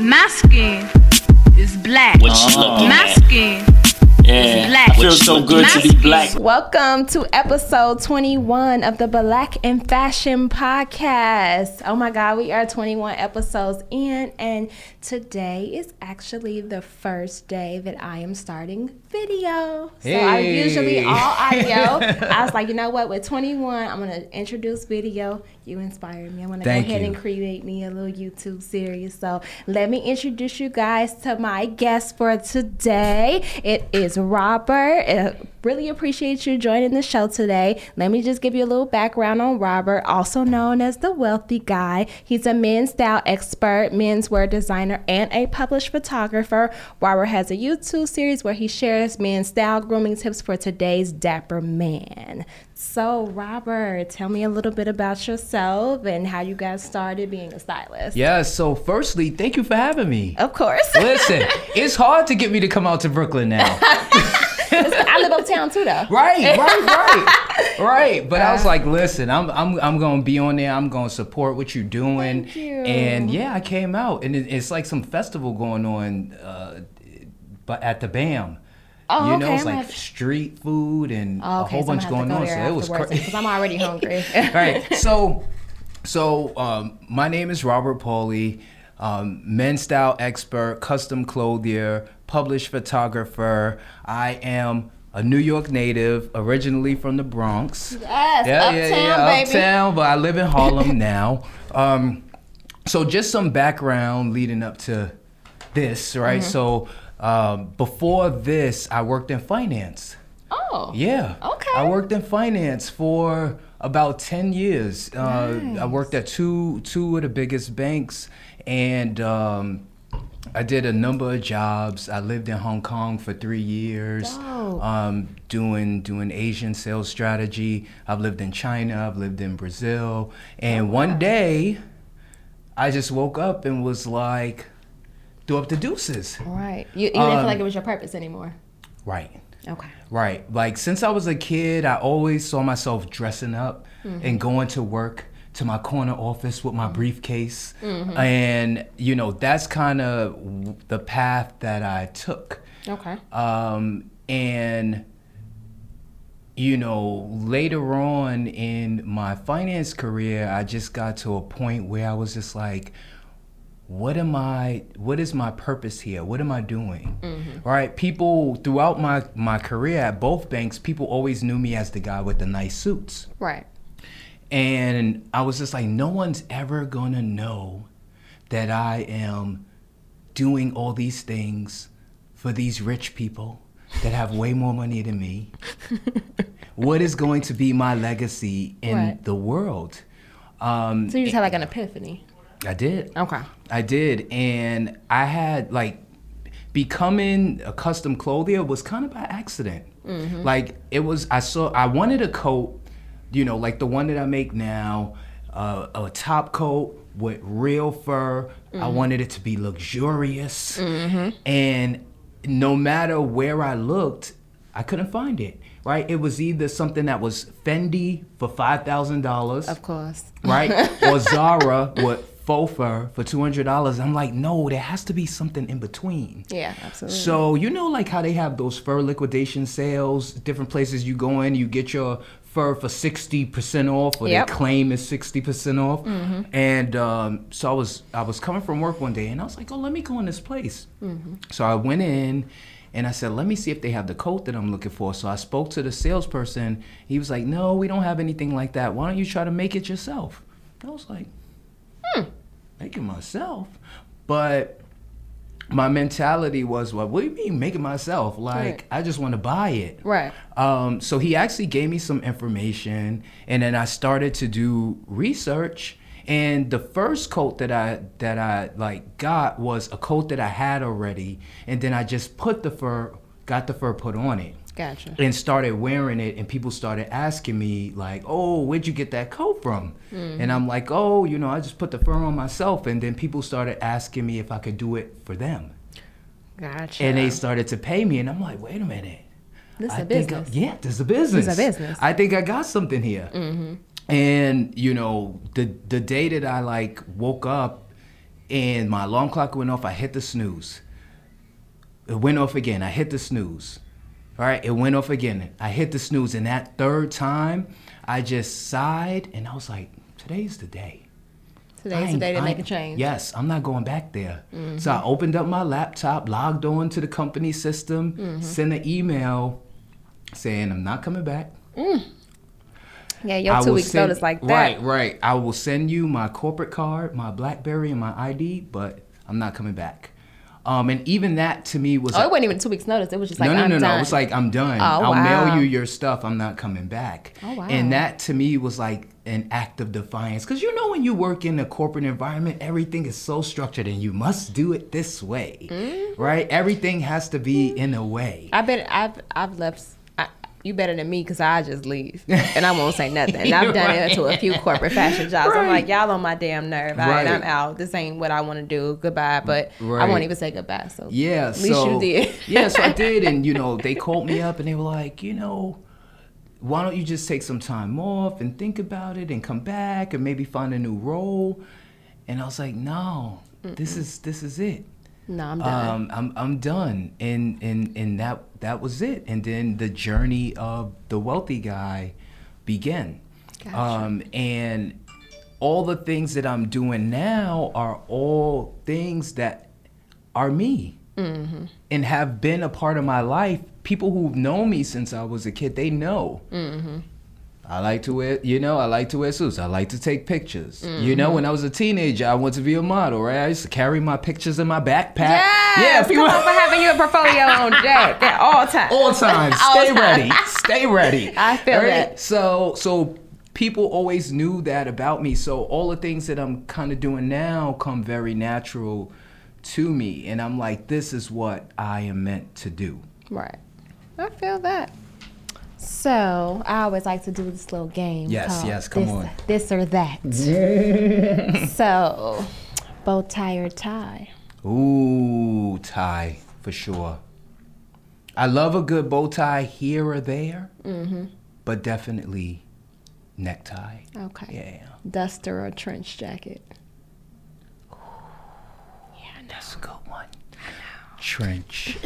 My skin is black. What you looking at? My skin. Yeah, I feel so good to be black. Welcome to episode 21 of the Black in Fashion podcast. Oh my God, we are 21 episodes in, and today is actually the first day that I am starting video. Hey. So I usually all audio. I was like, you know what? With 21, I'm gonna introduce video. You inspired me. I want to go ahead and create me a little YouTube series. So let me introduce you guys to my guest for today. It is Robert. Really appreciate you joining the show today. Let me just give you a little background on Robert, also known as The Wealthy Guy. He's a men's style expert, menswear designer, and a published photographer. Robert has a YouTube series where he shares men's style grooming tips for today's dapper man. So, Robert, tell me a little bit about yourself and how you guys started being a stylist. Yeah, so firstly, thank you for having me. Of course. Listen, it's hard to get me to come out to Brooklyn now. I live uptown too, though. Right. But I was like, listen, I'm gonna be on there. I'm gonna support what you're doing. Thank you. And yeah, I came out, and it's like some festival going on, but at the BAM. Oh, you know, okay. It's like street food and a whole bunch going on. So it was crazy. Because I'm already hungry. All right. So my name is Robert Pauley, men's style expert, custom clothier, published photographer. I am a New York native, originally from the Bronx. Yes, uptown, baby. Uptown, but I live in Harlem now. So just some background leading up to this, right? Mm-hmm. So. Before this, I worked in finance. Oh. Yeah. Okay. I worked in finance for about 10 years. Nice. I worked at two of the biggest banks, and I did a number of jobs. I lived in Hong Kong for 3 years, doing Asian sales strategy. I've lived in China. I've lived in Brazil. And one day, I just woke up and was like, throw up the deuces. Right. You didn't feel like it was your purpose anymore. Right. Okay. Right. Like, since I was a kid, I always saw myself dressing up and going to work, to my corner office with my briefcase. Mm-hmm. And, you know, that's kind of the path that I took. Okay. And, you know, later on in my finance career, I just got to a point where I was just like, what is my purpose here? What am I doing? Mm-hmm. All right, people throughout my career at both banks, people always knew me as the guy with the nice suits. Right. And I was just like, no one's ever gonna know that I am doing all these things for these rich people that have way more money than me. What is going to be my legacy in the world? So you just had like an epiphany. I did. Okay. I did. And I had, like, becoming a custom clothier was kind of by accident. Mm-hmm. Like, I wanted a coat, you know, like the one that I make now, a top coat with real fur. Mm-hmm. I wanted it to be luxurious. Mm-hmm. And no matter where I looked, I couldn't find it. Right, it was either something that was Fendi for $5,000, of course, right, or Zara with faux fur for $200. I'm like, no, there has to be something in between. Yeah, absolutely. So you know, like how they have those fur liquidation sales, different places you go in, you get your fur for 60% off, or they claim it's 60% off. Mm-hmm. And so I was coming from work one day, and I was like, oh, let me go in this place. Mm-hmm. So I went in. And I said, let me see if they have the coat that I'm looking for. So I spoke to the salesperson. He was like, no, we don't have anything like that. Why don't you try to make it yourself? I was like, make it myself? But my mentality was, well, what do you mean make it myself? Like, I just want to buy it. Right. So he actually gave me some information. And then I started to do research. And the first coat that I like got was a coat that I had already, and then I just got the fur put on it. Gotcha. And started wearing it, and people started asking me like, "Oh, where'd you get that coat from?" Mm-hmm. And I'm like, "Oh, you know, I just put the fur on myself." And then people started asking me if I could do it for them. Gotcha. And they started to pay me, and I'm like, "Wait a minute, this is a business." This is a business. This is a business. I think I got something here. Mm-hmm. And, you know, the day that I, like, woke up and my alarm clock went off. I hit the snooze. It went off again. I hit the snooze. All right, it went off again. I hit the snooze, and that third time, I just sighed, and I was like, today's the day. Today's the day to make a change. Yes, I'm not going back there. Mm-hmm. So I opened up my laptop, logged on to the company system, mm-hmm. sent an email saying I'm not coming back. Mm. Yeah, your 2 weeks notice like that. Right. I will send you my corporate card, my BlackBerry, and my ID, but I'm not coming back. And even that to me was... it wasn't even 2 weeks notice. It was just like, I'm done. It was like, I'm done. I'll mail you your stuff. I'm not coming back. Oh, wow. And that to me was like an act of defiance. Because you know when you work in a corporate environment, everything is so structured and you must do it this way, mm-hmm. right? Everything has to be mm-hmm. in a way. I bet I've left... You better than me because I just leave and I won't say nothing. And I've done it to a few corporate fashion jobs. Right. I'm like, y'all on my damn nerve. I'm out. This ain't what I want to do. Goodbye. But I won't even say goodbye. So yeah, at least you did. Yeah, so I did. And, you know, they called me up and they were like, you know, why don't you just take some time off and think about it and come back and maybe find a new role? And I was like, no, this is it. No, I'm done. I'm done. And that was it. And then the journey of the wealthy guy began. Gotcha. And all the things that I'm doing now are all things that are me mm-hmm. and have been a part of my life. People who've known me since I was a kid, they know. Mm-hmm. I like to wear suits. I like to take pictures. Mm-hmm. You know, when I was a teenager, I wanted to be a model, right? I used to carry my pictures in my backpack. Yes, people for having your portfolio on deck at all times. All times. Stay ready. I feel that. So people always knew that about me. So all the things that I'm kind of doing now come very natural to me. And I'm like, this is what I am meant to do. Right. I feel that. So, I always like to do this little game. Yes, come on. This or that. Yeah. So, bow tie or tie? Ooh, tie, for sure. I love a good bow tie here or there, mm-hmm. but definitely necktie. Okay. Yeah. Duster or trench jacket? Ooh, yeah, that's a good one. I know. Trench.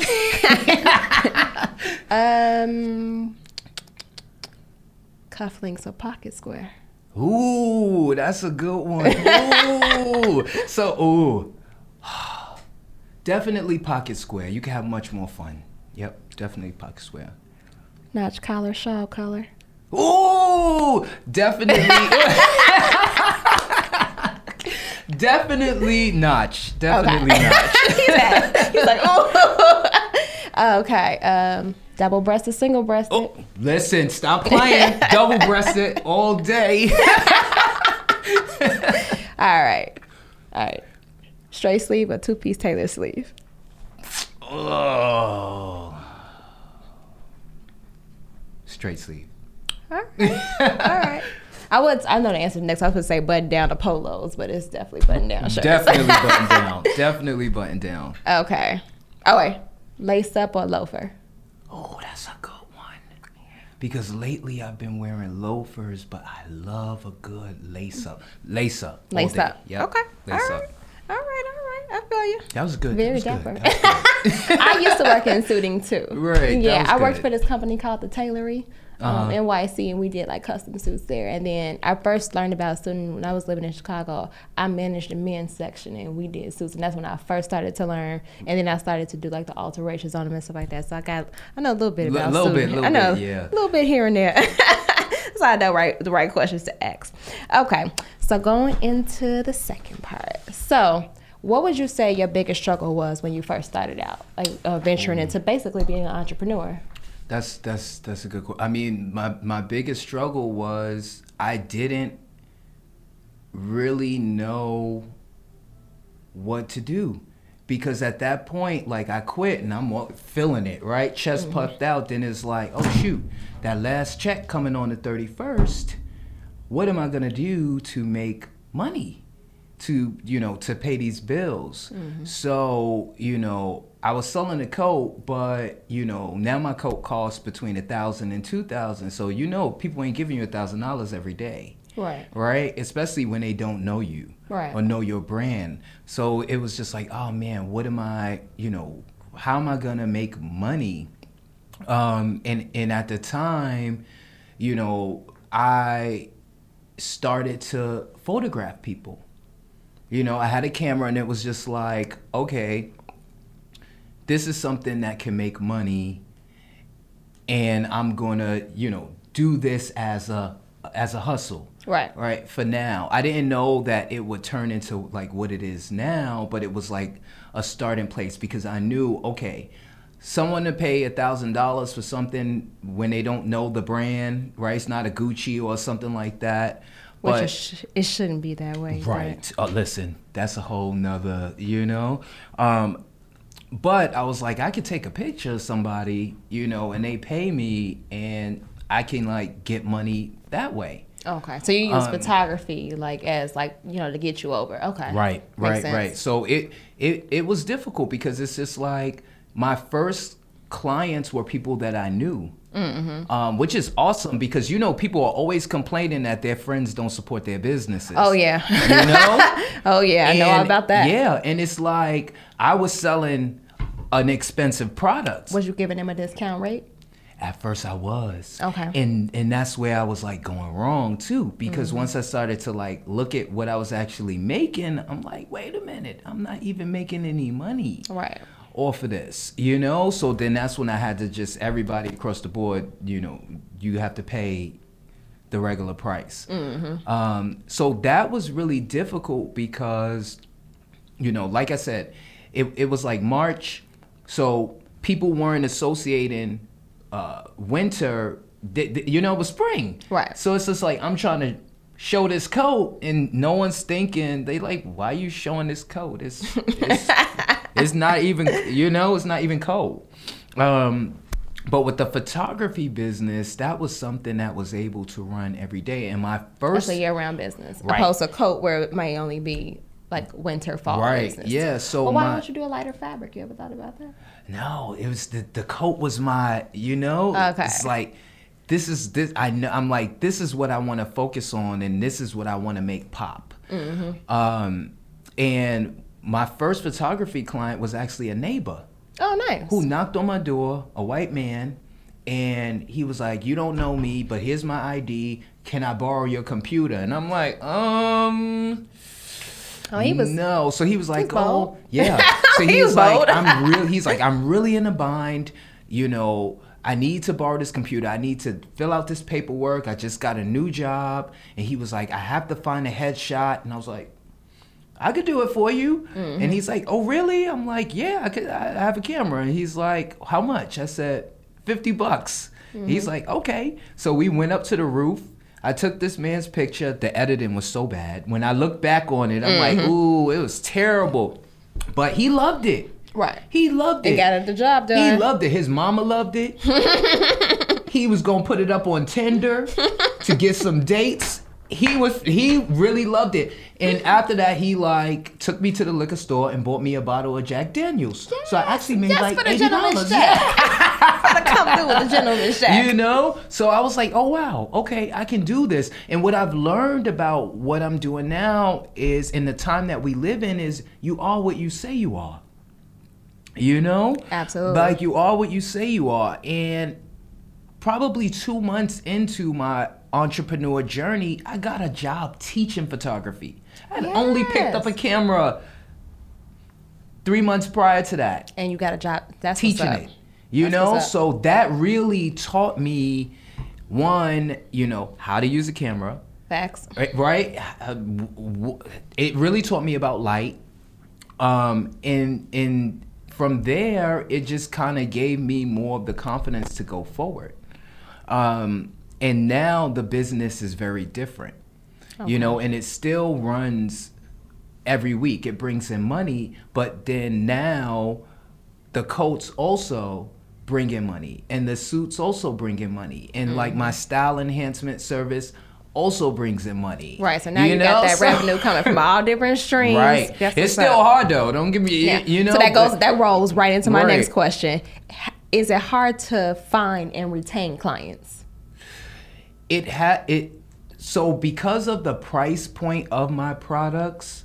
Cufflinks or pocket square? Ooh, that's a good one. Ooh. Definitely pocket square. You can have much more fun. Yep, definitely pocket square. Notch collar, shawl collar? Ooh, definitely. Definitely notch. Definitely notch. He's like, oh. Okay, double-breasted, single-breasted. Oh, listen, stop playing. Double-breasted all day. All right. Straight sleeve or two-piece tailor sleeve? Oh. Straight sleeve. All right. I know the answer next. I was going to say button down to polos, but it's definitely button down shirts. Definitely button down. Okay. Oh, wait. Lace up or loafer? Oh, that's a good one. Because lately I've been wearing loafers, but I love a good lace up. Lace up. Yep. Okay. All right. I feel you. That was good. Very dapper. I used to work in suiting too. Right. Yeah, I worked for this company called The Tailory. NYC, and we did like custom suits there. And then I first learned about suiting when I was living in Chicago. I managed the men's section and we did suits, and that's when I first started to learn. And then I started to do like the alterations on them and stuff like that. So I know a little bit about suiting. A little bit here and there. So I know the right questions to ask. Okay, so going into the second part. So what would you say your biggest struggle was when you first started out, like venturing into basically being an entrepreneur? That's a good question. I mean, my biggest struggle was I didn't really know what to do, because at that point, like, I quit and I'm feeling it, right? Chest puffed out. Then it's like, oh shoot, that last check coming on the 31st. What am I gonna do to make money to pay these bills? Mm-hmm. So, I was selling a coat, but now my coat costs between $1,000 and $2,000. So people ain't giving you $1,000 every day. Right. Right? Especially when they don't know you. Right. Or know your brand. So it was just like, oh man, what am I, you know, how am I gonna make money? And at the time, you know, I started to photograph people. You know, I had a camera and it was just like, okay, this is something that can make money and I'm gonna, you know, do this as a hustle. Right. Right. For now. I didn't know that it would turn into like what it is now, but it was like a starting place because I knew, okay, someone to pay $1,000 for something when they don't know the brand, right? It's not a Gucci or something like that. But it shouldn't be that way. Right. Listen, that's a whole nother, you know. But I was like, I could take a picture of somebody, you know, and they pay me and I can like get money that way. Okay, so you use photography like as like, you know, to get you over. Okay. Right, right, right. So it was difficult because it's just like, my first clients were people that I knew, mm-hmm. Which is awesome because, you know, people are always complaining that their friends don't support their businesses. Oh, yeah. You know? Oh, yeah. I know all about that. Yeah. And it's like I was selling an expensive product. Was you giving them a discount rate? At first I was. Okay. And that's where I was like going wrong too, because mm-hmm. once I started to like look at what I was actually making, I'm like, wait a minute, I'm not even making any money. Right. Off of this, you know? So then that's when I had to just, everybody across the board, you know, you have to pay the regular price. Mm-hmm. So that was really difficult because, you know, like I said, it was like March, so people weren't associating winter, you know, with spring. Right. So it's just like, I'm trying to show this coat and no one's thinking, they like, why are you showing this coat? It's it's not even, you know, it's not even cold. But with the photography business, that was something that was able to run every day. And my first... That's a year-round business. Right. Opposed to a coat where it might only be like winter, fall right. business. Right, yeah. So well, why don't you do a lighter fabric? You ever thought about that? No, it was the coat was my, you know, okay. It's like... This is I know. I'm like, this is what I want to focus on, and this is what I want to make pop. Mm-hmm. And my first photography client was actually a neighbor. Oh, nice. Who knocked on my door, a white man, and he was like, "You don't know me, but here's my ID. Can I borrow your computer?" And I'm like, Oh, he was no. So he was like, "Oh, yeah." So he was like, "I'm real." He's like, "I'm really in a bind, you know. I need to borrow this computer. I need to fill out this paperwork. I just got a new job." And he was like, "I have to find a headshot." And I was like, "I could do it for you." Mm-hmm. And he's like, "Oh, really?" I'm like, "Yeah, I could. I have a camera." And he's like, "How much?" I said, $50. Mm-hmm. He's like, "Okay." So we went up to the roof. I took this man's picture. The editing was so bad. When I look back on it, I'm mm-hmm. like, ooh, it was terrible. But he loved it. Right. He loved it. He got the job done. He loved it. His mama loved it. He was going to put it up on Tinder to get some dates. He really loved it. And after that, he like took me to the liquor store and bought me a bottle of Jack Daniels. Yes. So I actually made like $80. Yeah. Gotta come through with a gentleman's Jack. You know? So I was like, oh wow, okay, I can do this. And what I've learned about what I'm doing now is, in the time that we live in, is you are what you say you are. You know? Absolutely. Like, you are what you say you are. And probably 2 months into my entrepreneur journey, I got a job teaching photography. I'd yes. only picked up a camera 3 months prior to that. And you got a job that's teaching it. You that's know? So that really taught me, one, you know, how to use a camera. Facts. Right? It really taught me about light. And from there, it just kind of gave me more of the confidence to go forward. And now the business is very different, okay. you know, and it still runs every week. It brings in money, but then now the coats also bring in money and the suits also bring in money. And mm-hmm. like my style enhancement service also brings in money. Right, so now you know? Got that revenue coming from all different streams. Right. That's it's still up. Hard though. Don't give me, yeah. you know. So that rolls right into my right. next question. Is it hard to find and retain clients? It So because of the price point of my products,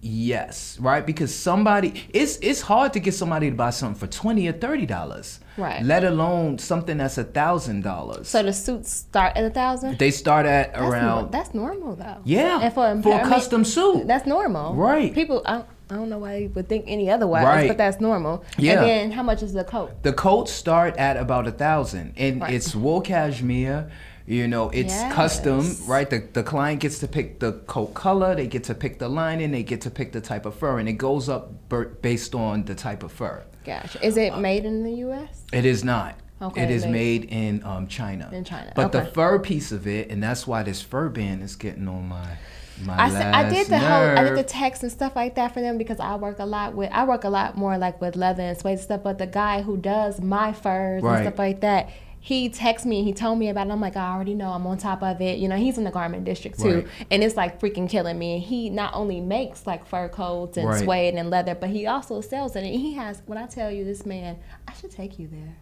yes, right? Because somebody, it's hard to get somebody to buy something for $20 or $30. Right. Let alone something that's $1,000. So the suits start at $1,000? They start at around. That's normal though. Yeah. And for a custom suit. That's normal. Right. People, I don't know why you would think any otherwise, right, but that's normal. Yeah. And then how much is the coat? The coats start at about $1,000, and right, it's wool cashmere. You know, it's yes, custom, right? The client gets to pick the coat color, they get to pick the lining, they get to pick the type of fur, and it goes up based on the type of fur. Gotcha. Is it made in the U.S.? It is not. Okay. It is made in China. In China. But okay, the fur piece of it, and that's why this fur band is getting on my I did the text and stuff like that for them because I work a lot more like with leather and suede stuff. But the guy who does my furs, right, and stuff like that, he texted me and he told me about it. I'm like, I already know. I'm on top of it. You know, he's in the garment district too. Right. And it's like freaking killing me. And he not only makes like fur coats and right, suede and leather, but he also sells it. And he has, when I tell you this man, I should take you there.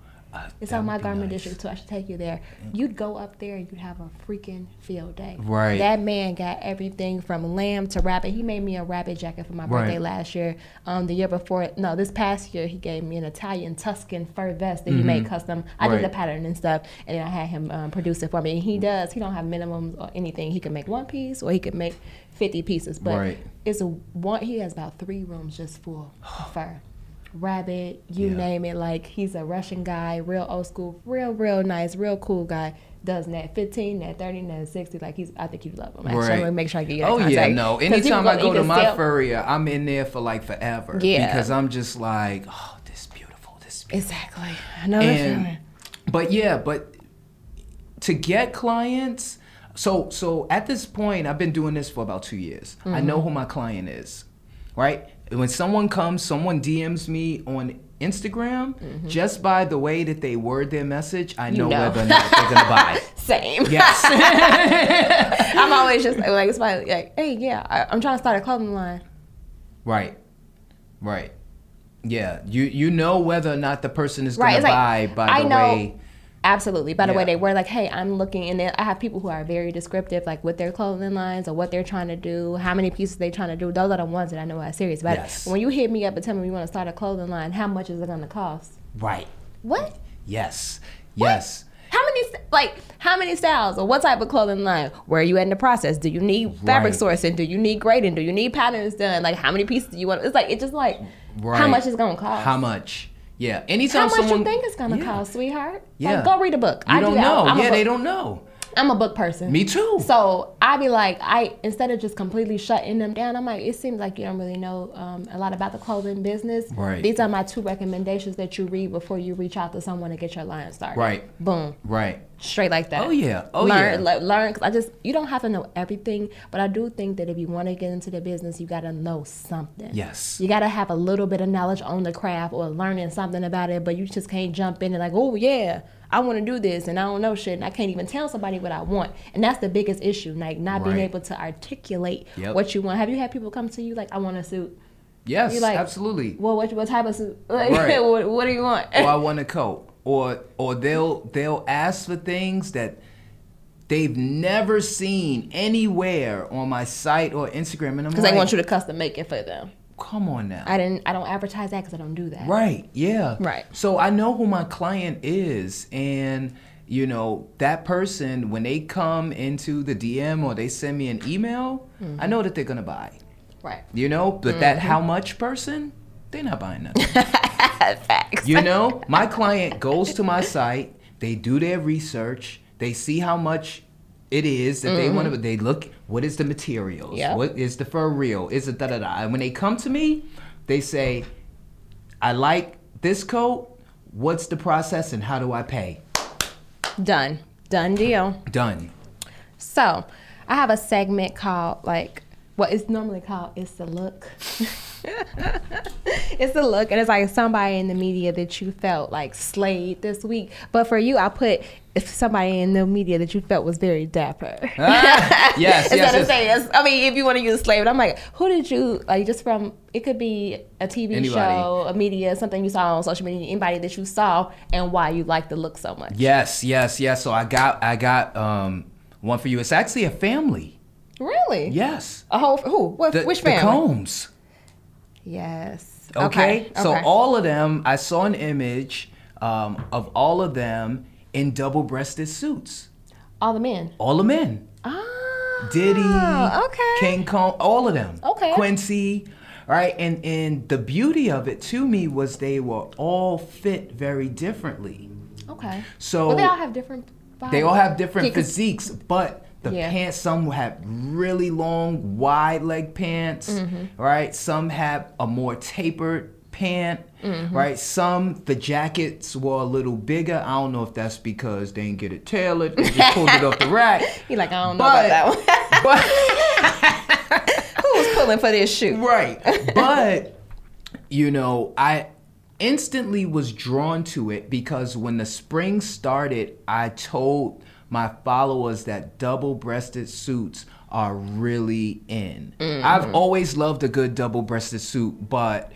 It's on my garment district too. I should take you there. You'd go up there and you'd have a freaking field day. Right. That man got everything from lamb to rabbit. He made me a rabbit jacket for my birthday last year. The year before, no, this past year, he gave me an Italian Tuscan fur vest that he made custom. I did the pattern and stuff, and I had him produce it for me. And he don't have minimums or anything. He can make one piece or he could make 50 pieces. But he has about 3 rooms just full of fur. Rabbit, name it. Like, he's a Russian guy, real old school, real nice, real cool guy. Does net 15, net 30, net 60. Like, I think you love him. Actually, right, I'm gonna make sure I get you. Oh contact. Yeah, no. Anytime I go to my furrier, I'm in there for like forever. Yeah, because I'm just like, oh, this is beautiful, Exactly. I know that feeling. But to get clients, so at this point, I've been doing this for about 2 years. Mm-hmm. I know who my client is, right? When someone DMs me on Instagram, just by the way that they word their message, I know whether or not they're gonna buy it. Same. Yes. I'm always just like, it's probably like, hey, yeah, I'm trying to start a clothing line. Right. Yeah, you know whether or not the person is gonna buy like, by the way. Absolutely. By the way, they were like, hey, I'm looking, and I have people who are very descriptive, like with their clothing lines or what they're trying to do, how many pieces they're trying to do. Those are the ones that I know are serious about it. When you hit me up and tell me you want to start a clothing line, how much is it going to cost? Right. What? Yes. What? Yes. How many styles or what type of clothing line? Where are you at in the process? Do you need fabric sourcing? Do you need grading? Do you need patterns done? Like, how many pieces do you want? It's like, it's just like, how much is it going to cost? How much? Yeah. Anytime someone. How much you think it's gonna cost, sweetheart? Yeah. Like, go read a book. I don't know. They don't know. I'm a book person. Me too. So I be like, instead of just completely shutting them down, I'm like, it seems like you don't really know a lot about the clothing business. Right. These are my 2 recommendations that you read before you reach out to someone to get your line started. Right. Boom. Right. Straight like that. Oh yeah. Oh learn. Cause you don't have to know everything, but I do think that if you want to get into the business, you gotta know something. Yes. You gotta have a little bit of knowledge on the craft or learning something about it, but you just can't jump in and like, oh yeah, I want to do this and I don't know shit and I can't even tell somebody what I want. And that's the biggest issue, like not being able to articulate what you want. Have you had people come to you like, I want a suit? Yes, like, absolutely. Well, what type of suit? Like, what do you want? Or I want a coat. Or they'll ask for things that they've never seen anywhere on my site or Instagram. And I'm because like, they want you to custom make it for them. Come on now. I don't advertise that because I don't do that. Right. Yeah. Right. So I know who my client is, and you know that person when they come into the DM or they send me an email, I know that they're gonna buy. Right. You know, but that how much person, they're not buying nothing. Facts. You know, my client goes to my site. They do their research. They see how much it is that they want to. They look. What is the materials? Yep. What is the fur real? Is it da da da? And when they come to me, they say, "I like this coat. What's the process and how do I pay?" Done. Done deal. Done. So, I have a segment called like what is normally called "It's the Look." It's a look, and it's like somebody in the media that you felt like slayed this week. But for you, I put somebody in the media that you felt was very dapper. Yes, yes. I mean, if you want to use slay, but I'm like, who did you like? Just from it could be a TV show, a media, something you saw on social media, anybody that you saw, and why you liked the look so much. Yes. So I got one for you. It's actually a family. Really? Yes. A whole, who? What, which family? The Combs. Yes. Okay. So all of them, I saw an image of all of them in double-breasted suits. All the men? All the men. Ah. Diddy. King Kong, all of them. Okay. Quincy. Right, and the beauty of it to me was they were all fit very differently. Okay. So well, they all have different bodies. They all have different physiques, but the pants, some have really long, wide leg pants, right? Some have a more tapered pant, right? Some, the jackets were a little bigger. I don't know if that's because they didn't get it tailored. They just pulled it off the rack. You're like, I don't know about that one. Pulling for this shoe. Right. But, you know, I instantly was drawn to it because when the spring started, I told my followers that double-breasted suits are really in. I've always loved a good double-breasted suit, but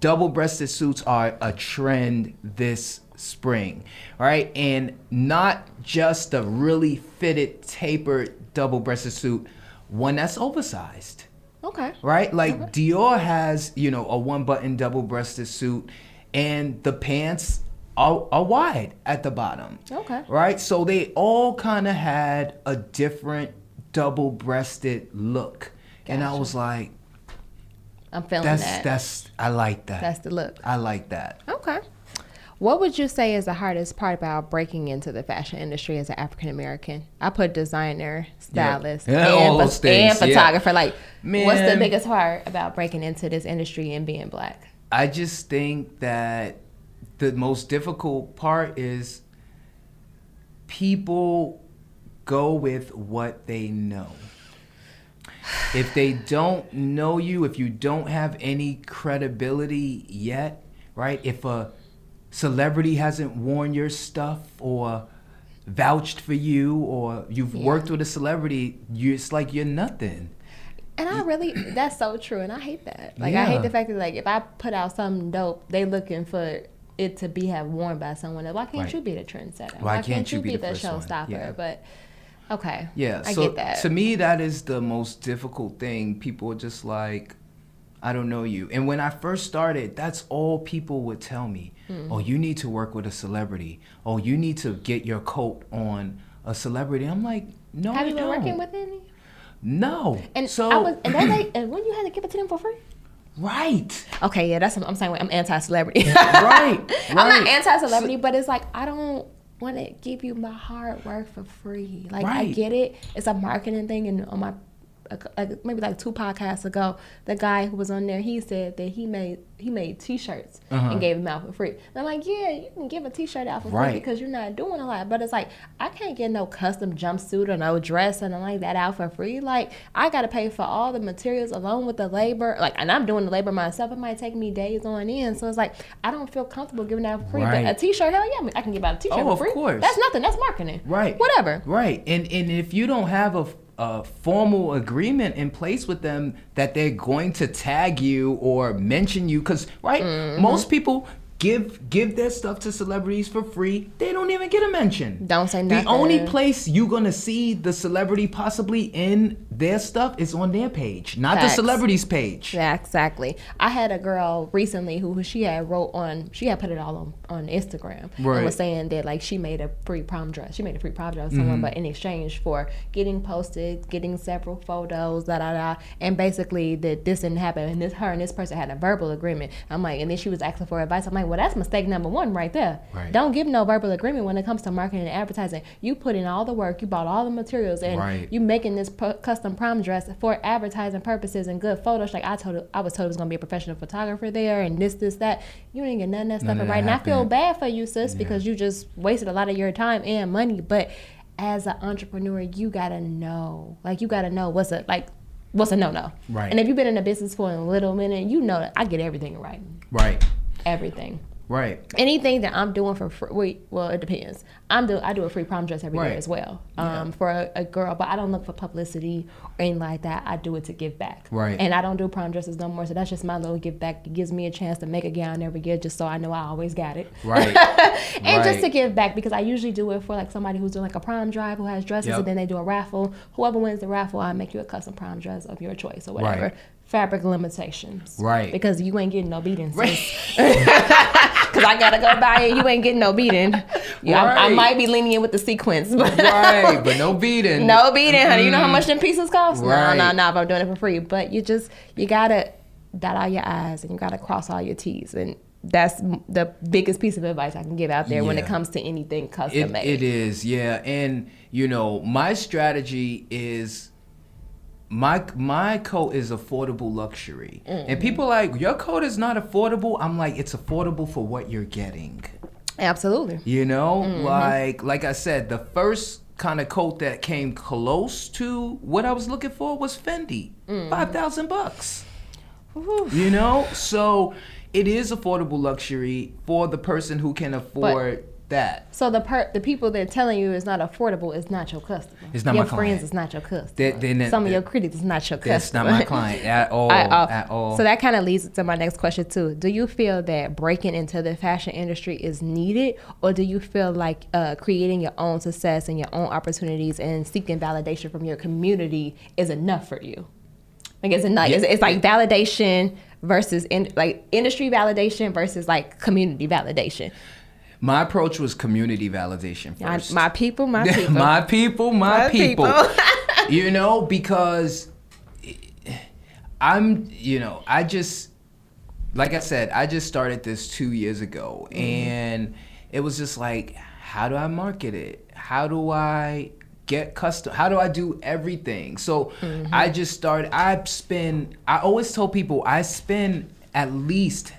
double-breasted suits are a trend this spring, right? And not just a really fitted, tapered double-breasted suit, one that's oversized. Okay. Right? Like Dior has, you know, a one-button double-breasted suit, and the pants are wide at the bottom. Okay. Right? So they all kind of had a different double-breasted look. Gotcha. And I was like, I'm feeling that. I like that. That's the look. I like that. Okay. What would you say is the hardest part about breaking into the fashion industry as an African-American? I put designer, stylist, and photographer. Yeah. Like, man, what's the biggest part about breaking into this industry and being black? I just think that the most difficult part is people go with what they know. If they don't know you, if you don't have any credibility yet, right? If a celebrity hasn't worn your stuff or vouched for you, or you've worked with a celebrity, it's like you're nothing. And I really, that's so true, and I hate that. Like, I hate the fact that, like, if I put out something dope, they looking for it to be worn by someone else. Why can't you be the trendsetter? Why can't you be the showstopper? Yeah. But, I get that. To me, that is the most difficult thing. People are just like, I don't know you. And when I first started, that's all people would tell me. Oh, you need to work with a celebrity. Oh, you need to get your coat on a celebrity. I'm like, no, have you been working with any? No. And so and when you had to give it to them for free? Right. Okay, yeah, that's what I'm saying. I'm anti-celebrity. Right. I'm not anti-celebrity, but it's like, I don't want to give you my hard work for free. Like, I get it. It's a marketing thing, and on my maybe like 2 podcasts ago, the guy who was on there, he said that he made t-shirts and gave them out for free. And I'm like, yeah, you can give a t-shirt out for free because you're not doing a lot. But it's like, I can't get no custom jumpsuit or no dress and like that out for free. Like, I got to pay for all the materials along with the labor. Like, and I'm doing the labor myself. It might take me days on end. So it's like, I don't feel comfortable giving out for free. But a t-shirt, hell yeah, I can give out a t-shirt for free. Of course. That's nothing. That's marketing. Right. Whatever. Right. And if you don't have a formal agreement in place with them that they're going to tag you or mention you, because most people give their stuff to celebrities for free. They don't even get a mention. Don't say nothing. The only place you're gonna see the celebrity possibly in their stuff is on their page, not the celebrity's page. Yeah, exactly. I had a girl recently who she had put it all on Instagram and was saying that, like, she made a free prom dress. She made a free prom dress with someone, but in exchange for getting posted, getting several photos, and basically that this didn't happen, and her and this person had a verbal agreement. I'm like, and then she was asking for advice. I'm like, well, that's mistake number 1 right there. Right. Don't give no verbal agreement when it comes to marketing and advertising. You put in all the work, you bought all the materials, and you making this custom prom dress for advertising purposes and good photos. Like, I was told it was gonna be a professional photographer there and this, that. You didn't get none of that stuff right. And I feel bad for you, sis, because you just wasted a lot of your time and money. But as an entrepreneur, you gotta know. Like, you gotta know what's a no-no. Right. And if you've been in the business for a little minute, you know that I get everything in writing. Right. Everything. Right. Anything that I'm doing for free, well, it depends. I do a free prom dress every year as well for a girl, but I don't look for publicity or anything like that. I do it to give back. Right. And I don't do prom dresses no more, so that's just my little give back. It gives me a chance to make a gown every year just so I know I always got it. Right. And just to give back, because I usually do it for like somebody who's doing like a prom drive who has dresses and then they do a raffle. Whoever wins the raffle, I make you a custom prom dress of your choice or whatever. Right. Fabric limitations. Right. Because you ain't getting no beating. Right. Because I got to go buy it. You ain't getting no beating. Yeah, right. I might be lenient with the sequence. But right. But no beating. No beating, honey. You know how much them pieces cost? Right. No. If I'm doing it for free. But you got to dot all your I's and you got to cross all your T's. And that's the biggest piece of advice I can give out there when it comes to anything custom made. It is. Yeah. And, you know, my strategy is... My coat is affordable luxury. Mm-hmm. And people are like, your coat is not affordable. I'm like, it's affordable for what you're getting. Absolutely. You know, like I said, the first kind of coat that came close to what I was looking for was Fendi. $5,000. You know, so it is affordable luxury for the person who can afford that. So the people that are telling you it's not affordable is not your customer. It's not your my friends. It's not your customer. Some of your critics is not your customer. That's not my client at all. So that kind of leads to my next question too. Do you feel that breaking into the fashion industry is needed, or do you feel like creating your own success and your own opportunities and seeking validation from your community is enough for you? Like it's enough. Yeah. It's like validation versus like industry validation versus like community validation. My approach was community validation first. My people. My people. You know, because I just started this 2 years ago. And it was just like, how do I market it? How do I get custom? How do I do everything? So I just started, I always told people, I spend at least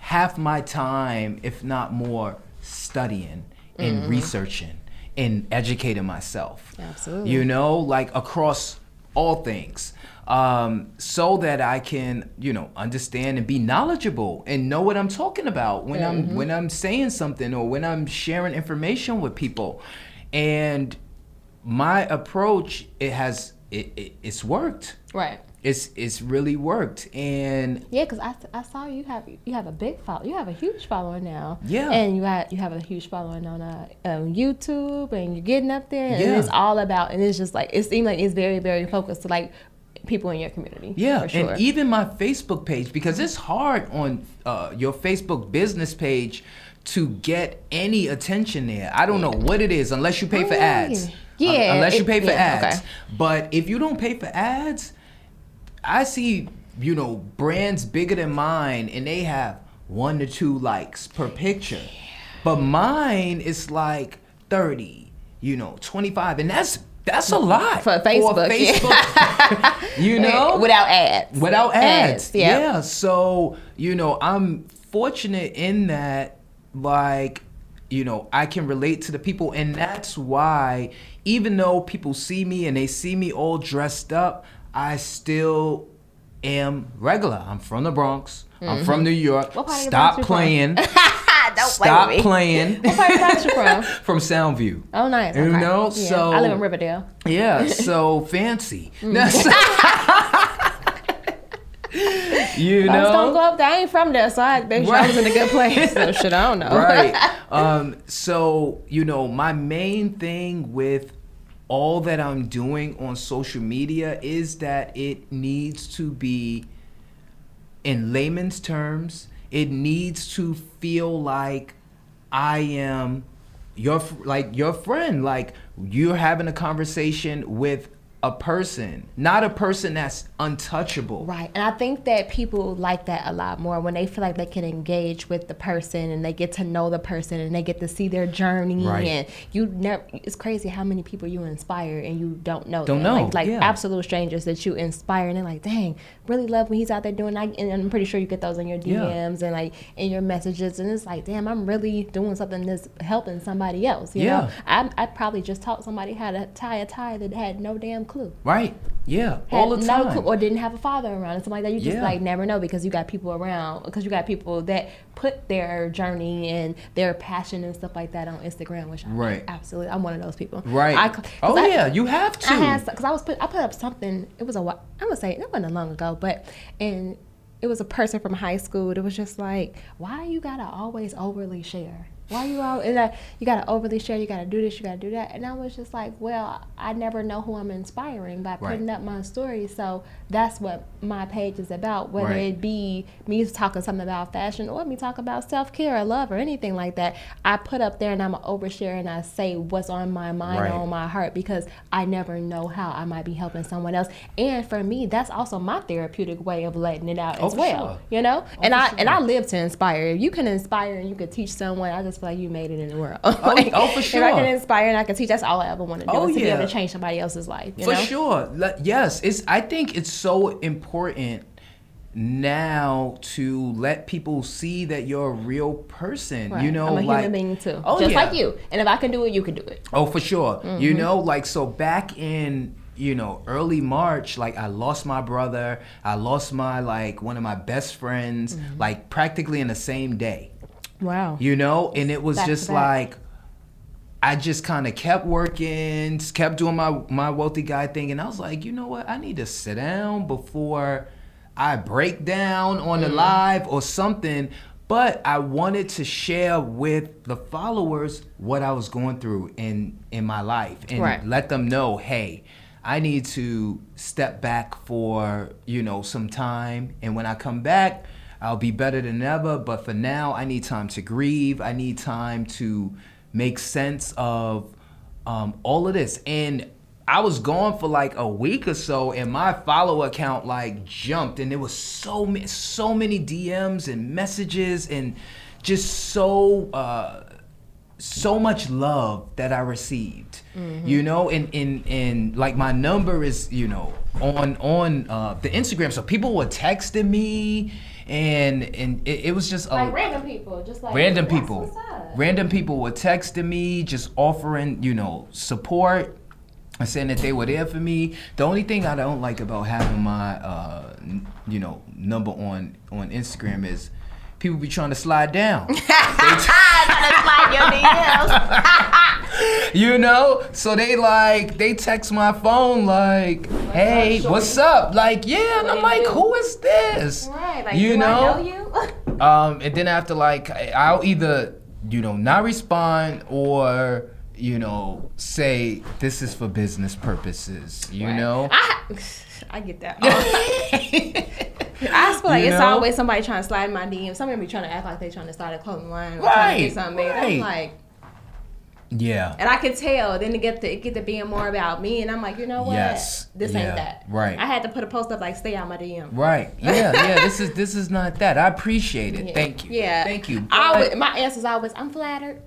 half my time, if not more, studying and researching and educating myself. Absolutely. You know, like across all things, so that I can, you know, understand and be knowledgeable and know what I'm talking about when I'm saying something or when I'm sharing information with people. And my approach, it's worked. Right. It's really worked. And yeah, because I saw you have a big following. You have a huge following now. Yeah. And you have a huge following on YouTube, and you're getting up there. And it's all about, and it's just like, it seems like it's very, very focused to like people in your community. Yeah, for sure. And even my Facebook page, because it's hard on your Facebook business page to get any attention there. I don't know what it is unless you pay for ads. Yeah. Unless you pay for ads. Okay. But if you don't pay for ads, I see, you know, brands bigger than mine, and they have 1 to 2 likes per picture. But mine is like 30, you know, 25, and that's a lot for Facebook. You know, without ads. Yeah. So, you know, I'm fortunate in that, like, you know, I can relate to the people, and that's why, even though people see me and they see me all dressed up, I still am regular. I'm from the Bronx. I'm from New York. Stop playing. Stop playing. What part of Bronx you from? From Soundview. Oh, nice. You know, so I live in Riverdale. Yeah, so fancy. You know, I was gonna go up there. I ain't from there, so I make sure I was in a good place. So shit, I don't know. Right. So you know, my main thing with all that I'm doing on social media is that it needs to be, in layman's terms, it needs to feel like I am your friend, like you're having a conversation with a person, not a person that's untouchable. Right. And I think that people like that a lot more when they feel like they can engage with the person and they get to know the person and they get to see their journey. Right. And it's crazy how many people you inspire and you don't know. Like absolute strangers that you inspire, and they're like, dang, really love when he's out there doing that. And I'm pretty sure you get those in your DMs and like in your messages, and it's like, damn, I'm really doing something that's helping somebody else. You know, I probably just taught somebody how to tie a tie that had no damn clue. Right. Yeah. All the time. No clue, or didn't have a father around and something like that. You just like never know, because you got people around, because you got people that put their journey and their passion and stuff like that on Instagram, which I absolutely, I'm one of those people. Right. You have to. I had, because I put up something. It was a while, I would say it wasn't long ago, but and it was a person from high school. It was just like, why you gotta always overly share? Why you all? You gotta overly share. You gotta do this. You gotta do that. And I was just like, well, I never know who I'm inspiring by putting up my story. So that's what my page is about. Whether it be me talking something about fashion or me talking about self care or love or anything like that, I put up there and I'm an overshare and I say what's on my mind or on my heart, because I never know how I might be helping someone else. And for me, that's also my therapeutic way of letting it out as well. Sure. You know, I live to inspire. If you can inspire and you can teach someone, I just feel like you made it in the world. Like, for sure. If I can inspire and I can teach, that's all I ever want to do, is to be able to change somebody else's life. You know? Sure. Yes. I think it's so important now to let people see that you're a real person. Right. You know, I'm a human being too. Like you. And if I can do it, you can do it. Oh, for sure. Mm-hmm. You know, like, so back in, you know, early March, like, I lost my brother. I lost my, like, one of my best friends, like, practically in the same day. Wow. You know, and it was just like, I just kind of kept working, kept doing my wealthy guy thing. And I was like, you know what? I need to sit down before I break down on the live or something. But I wanted to share with the followers what I was going through in my life and let them know, hey, I need to step back for, you know, some time. And when I come back, I'll be better than ever, but for now, I need time to grieve. I need time to make sense of all of this. And I was gone for like a week or so, and my follower count like jumped, and there was so many DMs and messages, and just so much love that I received. You know, and like, my number is, you know, on the Instagram, so people were texting me. And it was just like random people, just like random people. What's up? Random people were texting me, just offering, you know, support and saying that they were there for me. The only thing I don't like about having my you know, number on Instagram is people be trying to slide down. They trying to slide your DMs. You know, so they text my phone like, "Hey, what's up?" Like, yeah, and I'm like, "Who is this?" Right, like, you know. I know you. And then after, like, I'll either, you know, not respond or, you know, say this is for business purposes. You know. I get that. I feel like it's always somebody trying to slide in my DM. Somebody be trying to act like they trying to start a clothing line or trying to do something. Right. I'm like, yeah. And I could tell. Then it get to being more about me, and I'm like, you know what? Yes. This ain't that. Right. I had to put a post up like, stay out my DM. Right. Yeah. Yeah. This is not that. I appreciate it. Yeah. Thank you. Yeah. Thank you. My answer's always, I'm flattered.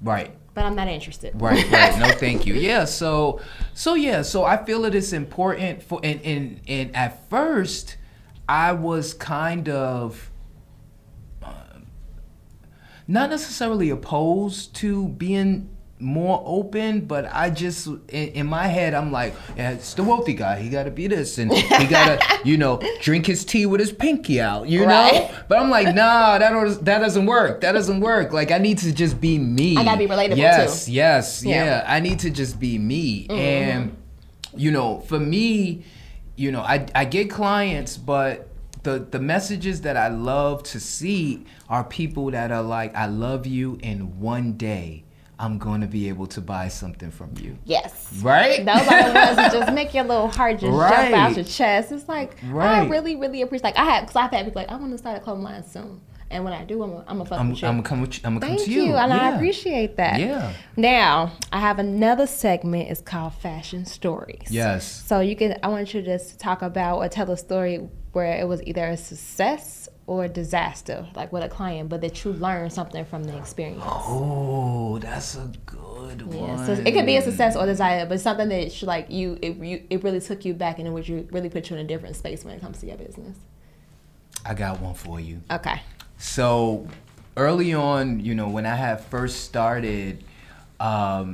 Right. But I'm not interested. Right. No, thank you. Yeah. So I feel it is important for, and at first, I was kind of not necessarily opposed to being more open, but I just, in my head, I'm like, yeah, it's the wealthy guy. He got to be this, and he got to, you know, drink his tea with his pinky out, you know? But I'm like, nah, that doesn't work. That doesn't work. Like, I need to just be me. I got to be relatable, too. Yes, yeah. I need to just be me. Mm-hmm. And, you know, for me, you know, I get clients, but the messages that I love to see are people that are like, I love you, and one day I'm going to be able to buy something from you. Yes. Right? Those are the ones that just make your little heart just jump out your chest. It's like, I really, really appreciate, like, I've had people like, I want to start a clothing line soon. And when I do, I'm a fucking shit. I'm gonna come with you. Thank you, and I appreciate that. Yeah. Now I have another segment. It's called Fashion Stories. Yes. So I want you to just talk about or tell a story where it was either a success or a disaster, like with a client, but that you learned something from the experience. Oh, that's a good one. So it could be a success or a disaster, but something that it really took you back, and it really put you in a different space when it comes to your business. I got one for you. Okay. So early on, you know, when I had first started, a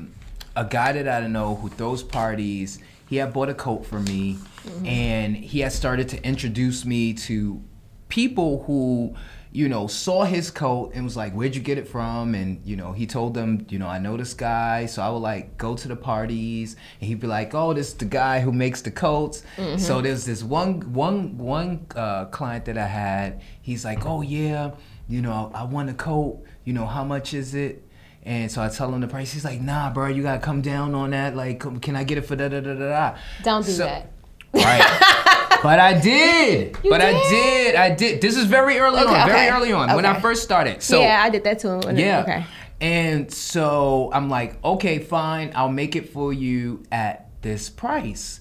guy that I know who throws parties, He had bought a coat for me, mm-hmm. and he had started to introduce me to people who, you know, saw his coat and was like, where'd you get it from? And, you know, he told them, you know, I know this guy. So I would like go to the parties and he'd be like, oh, this is the guy who makes the coats. Mm-hmm. So there's this one client that I had. He's like, oh yeah, you know, I want a coat, you know, how much is it? And so I tell him the price. He's like, nah, bro, you gotta come down on that. Like, can I get it for da-da-da-da-da? Don't do that. Right. But I did. I did. This is very early on, when I first started. So yeah, I did that too. Yeah. Okay. And so I'm like, okay, fine. I'll make it for you at this price.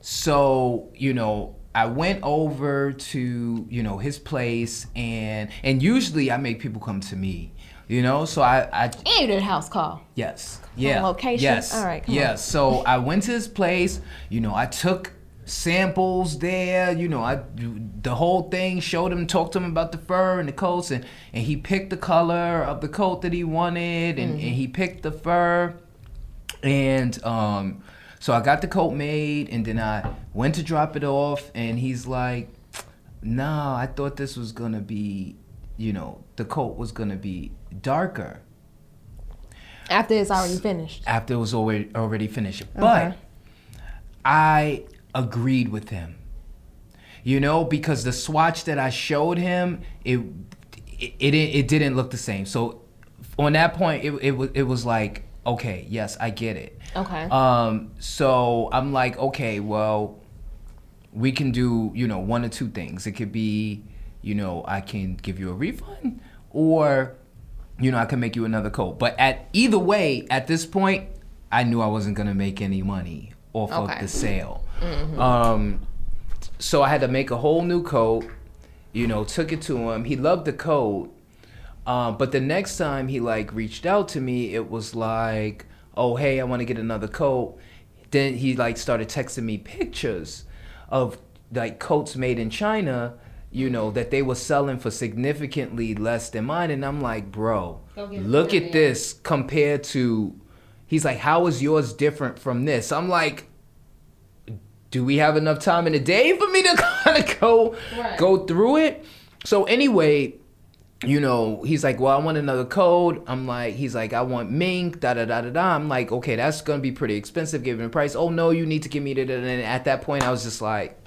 So, you know, I went over to, you know, his place and usually I make people come to me. You know, so I and you did a house call. Yes. Come yeah. Location. Yes. All right. Come yeah. on. So I went to his place. You know, I took samples there, you know, the whole thing, showed him, talked to him about the fur and the coats, and he picked the color of the coat that he wanted, and, mm-hmm. and he picked the fur, and so I got the coat made, and then I went to drop it off, and he's like, nah, I thought this was gonna be, you know, the coat was gonna be darker. After it's already finished. After it was already finished. Okay. But I agreed with him, you know, because the swatch that I showed him, it didn't look the same. So on that point, it was like, okay, yes, I get it. Okay. So I'm like, okay, well, we can do, you know, one or two things. It could be, you know, I can give you a refund, or, you know, I can make you another coat. But at either way, at this point, I knew I wasn't gonna make any money off of the sale. Mm-hmm. So I had to make a whole new coat, you know, took it to him. He loved the coat. But the next time he like reached out to me, it was like, oh, hey, I want to get another coat. Then he like started texting me pictures of like coats made in China, you know, that they were selling for significantly less than mine. And I'm like, bro, look at this compared to, he's like, how is yours different from this? I'm like, do we have enough time in a day for me to kind of go through it? So anyway, you know, he's like, well, I want another coat. I'm like, he's like, I want mink, da-da-da-da-da. I'm like, okay, that's going to be pretty expensive given the price. Oh, no, you need to give me that. And at that point, I was just like,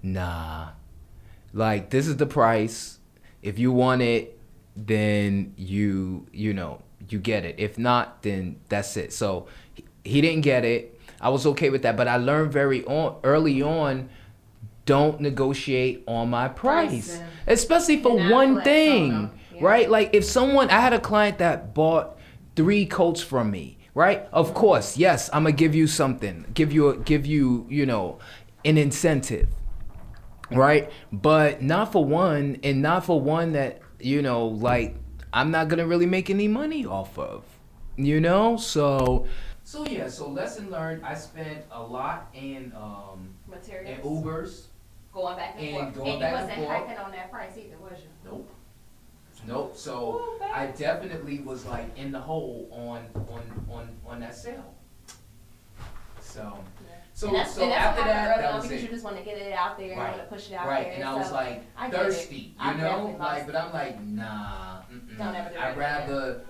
nah. Like, this is the price. If you want it, then you know, you get it. If not, then that's it. So he didn't get it. I was okay with that, but I learned early on, don't negotiate on my price, especially for one thing, right? Like if I had a client that bought 3 coats from me, right? Of course, yes, I'm gonna give you something, give you an incentive, right? But not for one, and not for one that, you know, like I'm not gonna really make any money off of, you know, so. So yeah, so lesson learned, I spent a lot in materials, in Ubers. Going back and forth. And you wasn't hyping on that price either, was you? Nope. So I definitely was like in the hole on that sale. So after that was it. Because you just want to get it out there, right. You want to push it out there. Right, and I was like thirsty, you know? Like, but I'm like, nah, don't ever do that. I'd rather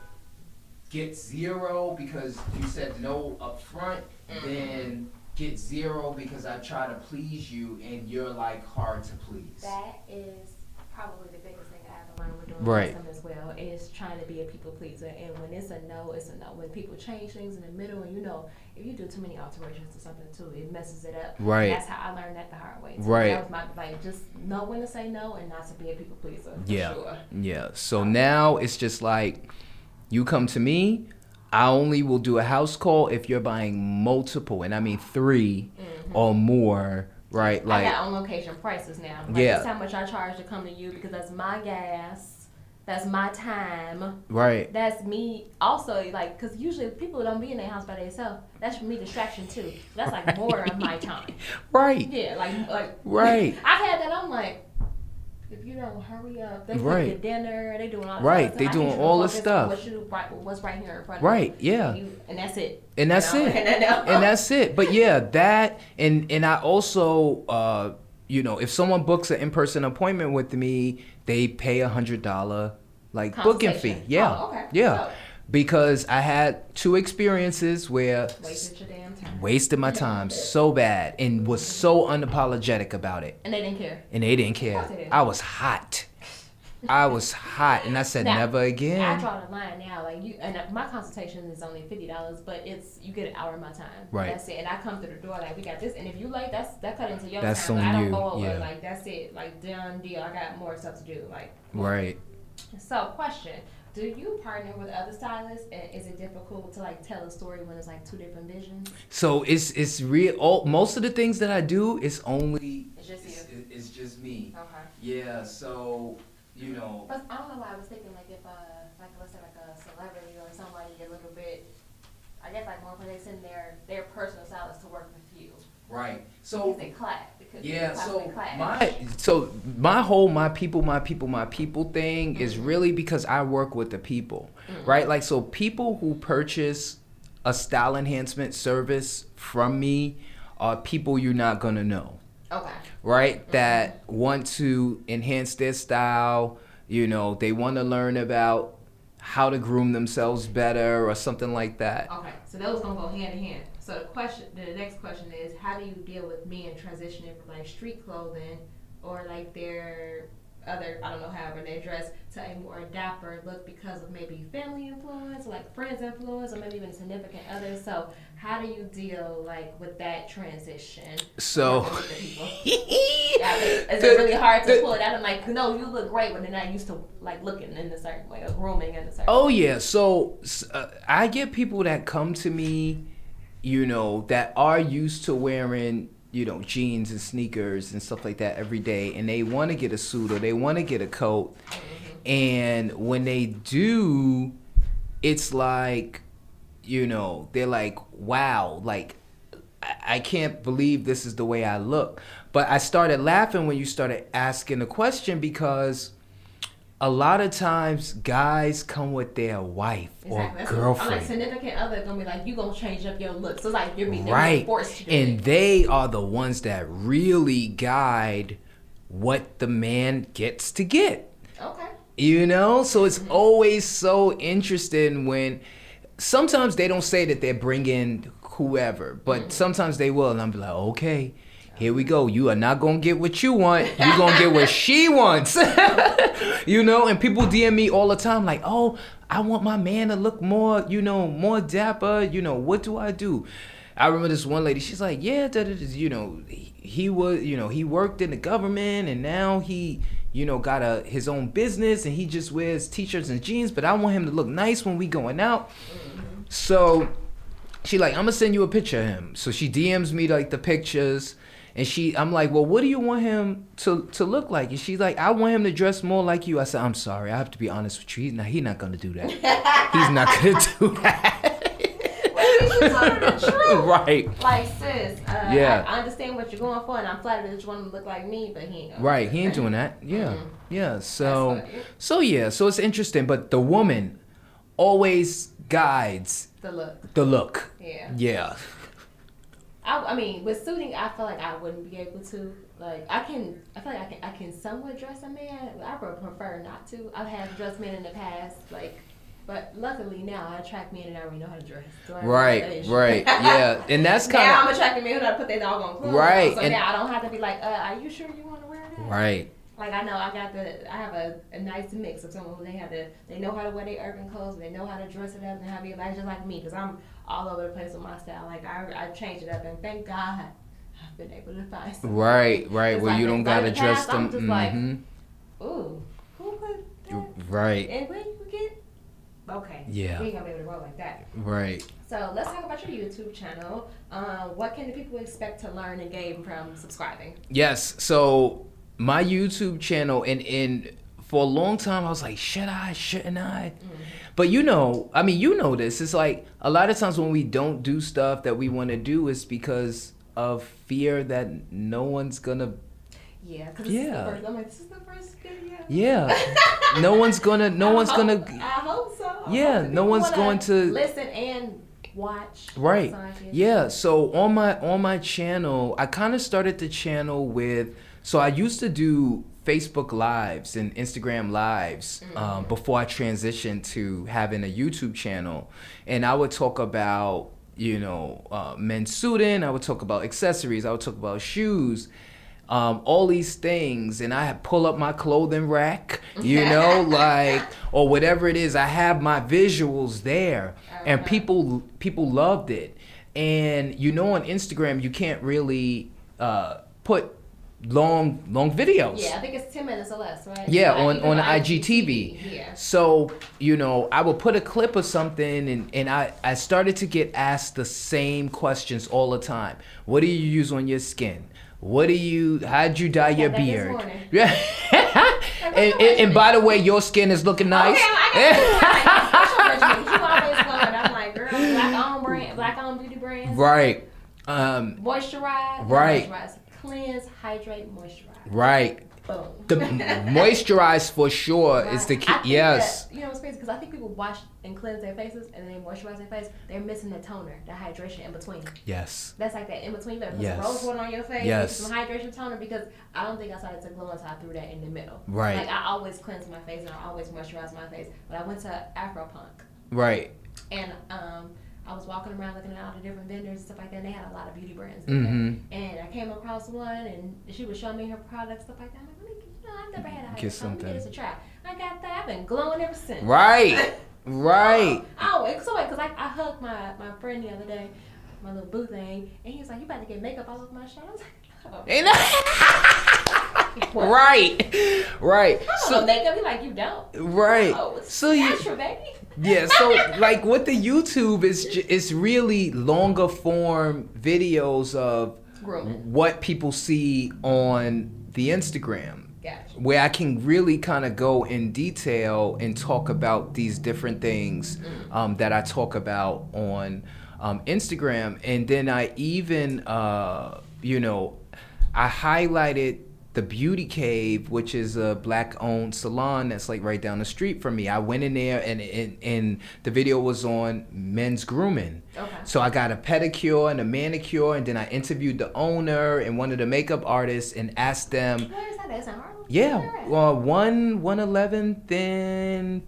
get zero because you said no up front, then get zero because I try to please you and you're like hard to please. That is probably the biggest thing I ever learned with doing some as well, is trying to be a people pleaser. And when it's a no, it's a no. When people change things in the middle, and you know, if you do too many alterations or something too, it messes it up. Right. That's how I learned that the hard way. So right. That was my advice. Just know when to say no and not to be a people pleaser. Yeah. Sure. Yeah. So now it's just like, you come to me, I only will do a house call if you're buying multiple, and I mean 3 or more, right? Like, I got on-location prices now. Like, yeah. That's how much I charge to come to you because that's my gas, that's my time. Right. That's me also, like, because usually people don't be in their house by themselves. That's for me distraction, too. That's like more of my time. Right. Yeah, like. Right. I've had that, I'm like. if you don't hurry up, they right. cook the dinner, they doing all this right. stuff. They doing all this stuff. What's right here in front of you. Right, yeah. And that's it. And that's it. And that's it. But yeah, that and I also you know, if someone books an in-person appointment with me, they pay $100 like booking fee. Yeah. Oh, okay. Yeah. So, because I had two experiences where wasted my time so bad and was so unapologetic about it. And they didn't care. I was hot. And I said now, never again. I draw the line now. Like you, and my consultation is only $50, but it's you get an hour of my time. Right. That's it. And I come through the door like we got this. And if you late, that cut into your time. But I don't go over. Yeah. Like that's it. Like done deal. I got more stuff to do. Like right. So question. Do you partner with other stylists, and is it difficult to like tell a story when it's like two different visions? So it's real. Most of the things that I do, it's just me. Okay. Yeah. So you know. But I don't know why I was thinking like if like let's say like a celebrity or somebody a little bit, I guess like more when they send their personal stylist to work with you. Right. So because they clap. Yeah, so my whole my people thing is really because I work with the people, mm-hmm. right? Like, so people who purchase a style enhancement service from me are people you're not going to know. Okay. Right? Mm-hmm. That want to enhance their style, you know, they want to learn about how to groom themselves better or something like that. Okay, so those going to go hand in hand. So the next question is, how do you deal with men transitioning from like street clothing or like their other, I don't know, however they dress to a more dapper look because of maybe family influence, or like friends influence, or maybe even significant others. So how do you deal like with that transition? So is it really hard to pull it out? I'm like, no, you look great when they're not used to like looking in a certain way or grooming in a certain way. Oh yeah, so I get people that come to me, you know, that are used to wearing, you know, jeans and sneakers and stuff like that every day, and they want to get a suit or they want to get a coat, mm-hmm. and when they do, it's like, you know, they're like, wow, like, I can't believe this is the way I look. But I started laughing when you started asking the question because a lot of times, guys come with their wife or girlfriend. I'm like, significant other gonna be like, you gonna change up your looks. So it's like you're being right. forced to do and it. They are the ones that really guide what the man gets to get. Okay. You know, so it's mm-hmm. always so interesting when sometimes they don't say that they're bringing whoever, but mm-hmm. sometimes they will, and I'm like, okay. Here we go. You are not going to get what you want. You're going to get what she wants. You know, and people DM me all the time like, oh, I want my man to look more, you know, more dapper. You know, what do I do? I remember this one lady. She's like, yeah, you know, he was, you know, he worked in the government and now he, you know, got his own business and he just wears T-shirts and jeans. But I want him to look nice when we going out. Mm-hmm. So she like, I'm going to send you a picture of him. So she DMs me like the pictures. And I'm like, well, what do you want him to look like? And she's like, I want him to dress more like you. I said, I'm sorry, I have to be honest with you. He's not going to do that. He's not going to do that. Right. Like, sis, yeah. I understand what you're going for, and I'm flattered that you want him to look like me, but he ain't going right, he ain't doing that. Yeah, mm-hmm. yeah. So it's interesting, but the woman always guides the look. Yeah. Yeah. I mean, with suiting, I feel like I wouldn't be able to. Like, I feel like I can somewhat dress a man. I would prefer not to. I've had dressed men in the past, like, but luckily now I attract men and I already know how to dress. So right, yeah, and that's kind of now I'm attracting men who know how to put their dog on clothes. Right, so and now I don't have to be like, are you sure you want to wear that? Right. Like, I know I have a nice mix of someone who they know how to wear their urban clothes, they know how to dress it up and how to be just like me, because I'm all over the place with my style. Like, I change it up, and thank God I've been able to find something. Right, where you don't got to dress them. I'm just like, ooh, who put that? Right. And where you get? Okay. Yeah. We ain't going to be able to roll like that. Right. So let's talk about your YouTube channel. What can the people expect to learn and gain from subscribing? Yes, so my YouTube channel, and for a long time I was like, should I, shouldn't I? Mm. But you know, I mean, you know this. It's like a lot of times when we don't do stuff that we want to do, it's because of fear that no one's going to Yeah, because I'm like, this is the first video. Yeah. No one's gonna. I hope so. Yeah, no one's going to listen and watch. Right. Yeah. So on my channel, I kind of started the channel with. So I used to do Facebook Lives and Instagram Lives before I transitioned to having a YouTube channel, and I would talk about men's suiting. I would talk about accessories. I would talk about shoes. All these things, and I pull up my clothing rack, or whatever it is. I have my visuals there, and people loved it. And on Instagram, you can't really put long videos. Yeah, I think it's 10 minutes or less, right? Yeah, on IGTV. Yeah. So I would put a clip of something, and I started to get asked the same questions all the time. What do you use on your skin? How'd you dye your beard? Yeah. and by the way, your skin is looking nice. Okay, I got you. You always colored. I'm like, girl, black on beauty brand. Right. Moisturize. Right. Moisturize. Cleanse, hydrate, moisturize. Right. Boom. The moisturize for sure is the key. Yes. That, it's crazy because I think people wash and cleanse their faces and then moisturize their face. They're missing the toner, the hydration in between. Yes. That's like that in between. You better put some rose water on your face. Yes. Some hydration toner, because I don't think I started to glow until I threw that in the middle. Right. Like I always cleanse my face and I always moisturize my face. But I went to Afropunk. Right. And I was walking around looking at all the different vendors and stuff like that, and they had a lot of beauty brands in there. And I came across one, and she was showing me her products, stuff like that. I'm like, I've never had a hydration. Get something. Give this a try. I got that. I've been glowing ever since. Right. Right. Oh, it's so weird, because I hugged my friend the other day, my little boo thing, and he was like, you about to get makeup all over my shirt? I was like, no. Right. Right. So makeup, you're like, you don't. Right. Oh, it's so natural, baby. Yeah, so like with the YouTube, it's really longer form videos of what people see on the Instagram, where I can really kind of go in detail and talk about these different things that I talk about on Instagram. And then I even, I highlighted The Beauty Cave, which is a black-owned salon that's like right down the street from me. I went in there, and the video was on men's grooming. Okay. So I got a pedicure and a manicure, and then I interviewed the owner and one of the makeup artists and asked them. Where is that? Is that Harlem? Yeah, 111th and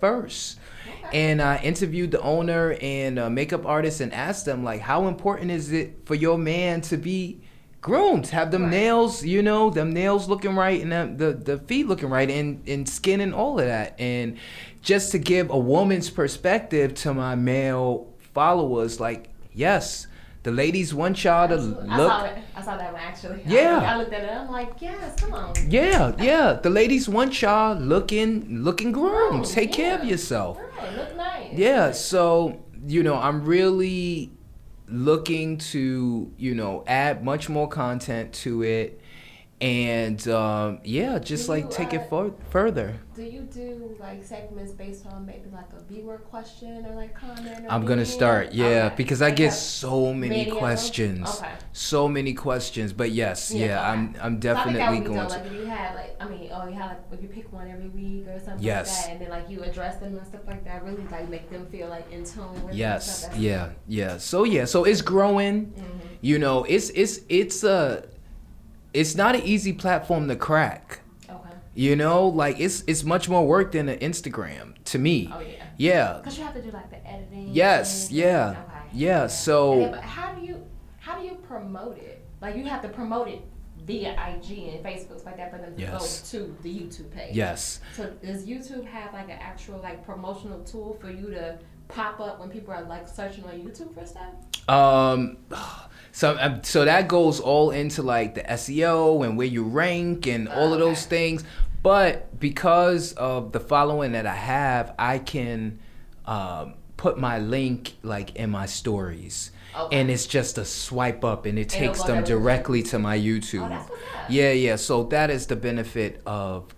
First. Okay. And I interviewed the owner and a makeup artist and asked them, like, how important is it for your man to be groomed, have them nails, them nails looking right, and the feet looking right, and skin and all of that. And just to give a woman's perspective to my male followers, like, yes, the ladies want y'all to look. I saw that one, actually. Yeah. I looked at it, I'm like, yes, come on. Yeah. The ladies want y'all looking groomed. Take care of yourself. Right, look nice. Yeah, so, I'm really looking to add much more content to it, and take it further. Do you do like segments based on maybe like a viewer question or like comment? Or I'm gonna start, because I get so many questions, But I'm definitely going to. Like, you had you pick one every week or something like that, and then like you address them and stuff like that. Really like make them feel like in tune with. Yes, yeah. So it's growing. Mm-hmm. It's not an easy platform to crack. Okay. It's much more work than an Instagram to me. Oh yeah. Yeah. Because you have to do like the editing. Yes. Yeah. Okay. Yeah. So. And then, but how do you promote it? Like you have to promote it via IG and Facebook like that for them to go to the YouTube page. Yes. So does YouTube have like an actual like promotional tool for you to pop up when people are like searching on YouTube for stuff? So that goes all into like the SEO and where you rank and all of those things. But because of the following that I have, I can put my link like in my stories. Okay. And it's just a swipe up and it takes them directly to my YouTube. Oh, that's what's up. Yeah. So that is the benefit of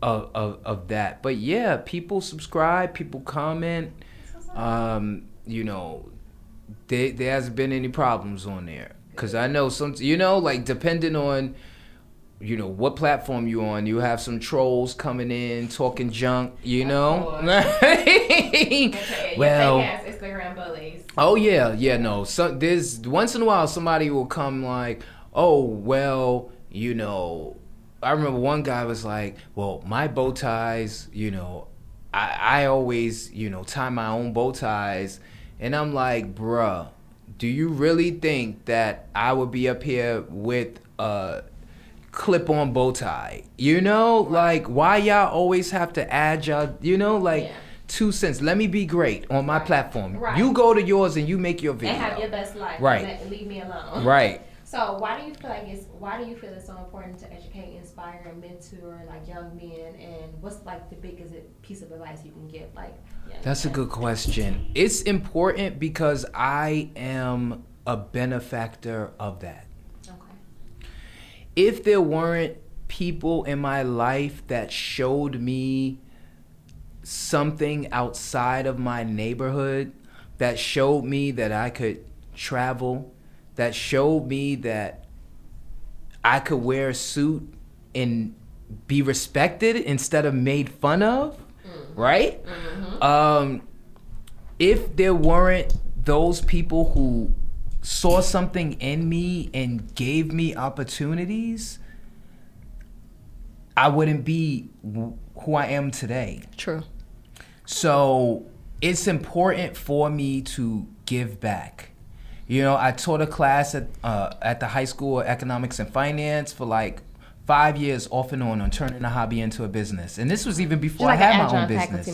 that. But yeah, people subscribe, people comment, there's been any problems on there. Because I know some, you know, like depending on, you know, what platform you on, you have some trolls coming in talking junk, you know. Well, Instagram bullies. Oh yeah, yeah, no. So there's once in a while somebody will come like, oh well, you know. I remember one guy was like, well, my bow ties, you know, I always, you know, tie my own bow ties. And I'm like, bruh, do you really think that I would be up here with a clip-on bow tie? You know, like, why y'all always have to add y'all, you know, like, 2 cents. Let me be great on my platform. Right. You go to yours and you make your video. And have your best life. Right. And leave me alone. Right. So why do you feel it's so important to educate, inspire, and mentor like young men, and what's like the biggest piece of advice you can give? Like, that's a good question. It's important because I am a benefactor of that. Okay. If there weren't people in my life that showed me something outside of my neighborhood, that showed me that I could travel, that showed me that I could wear a suit and be respected instead of made fun of, right? Mm-hmm. If there weren't those people who saw something in me and gave me opportunities, I wouldn't be who I am today. True. So it's important for me to give back. You know, I taught a class at the High School of Economics and Finance for like 5 years off and on turning a hobby into a business. And this was even before I had my own business.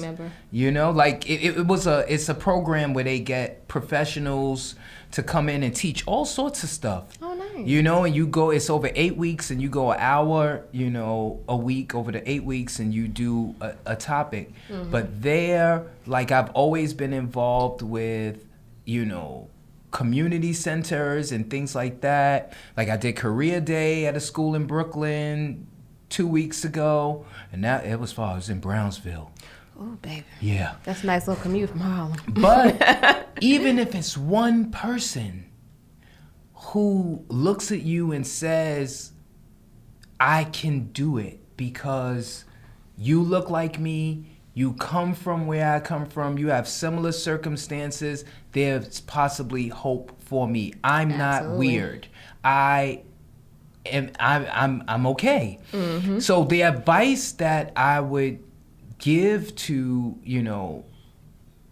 You know, like it's a program where they get professionals to come in and teach all sorts of stuff. Oh, nice. You know, and you go, it's over 8 weeks and you go an hour, you know, a week over the 8 weeks and you do a topic. Mm-hmm. But there, like I've always been involved with, you know, community centers and things like that. Like I did Korea Day at a school in Brooklyn 2 weeks ago, and that it was far. It was in Brownsville. Oh, baby. Yeah. That's a nice little commute from Harlem. But even if it's one person who looks at you and says, I can do it because you look like me, you come from where I come from, you have similar circumstances, there's possibly hope for me. I'm not weird. I'm okay. Mm-hmm. So the advice that I would give to, you know,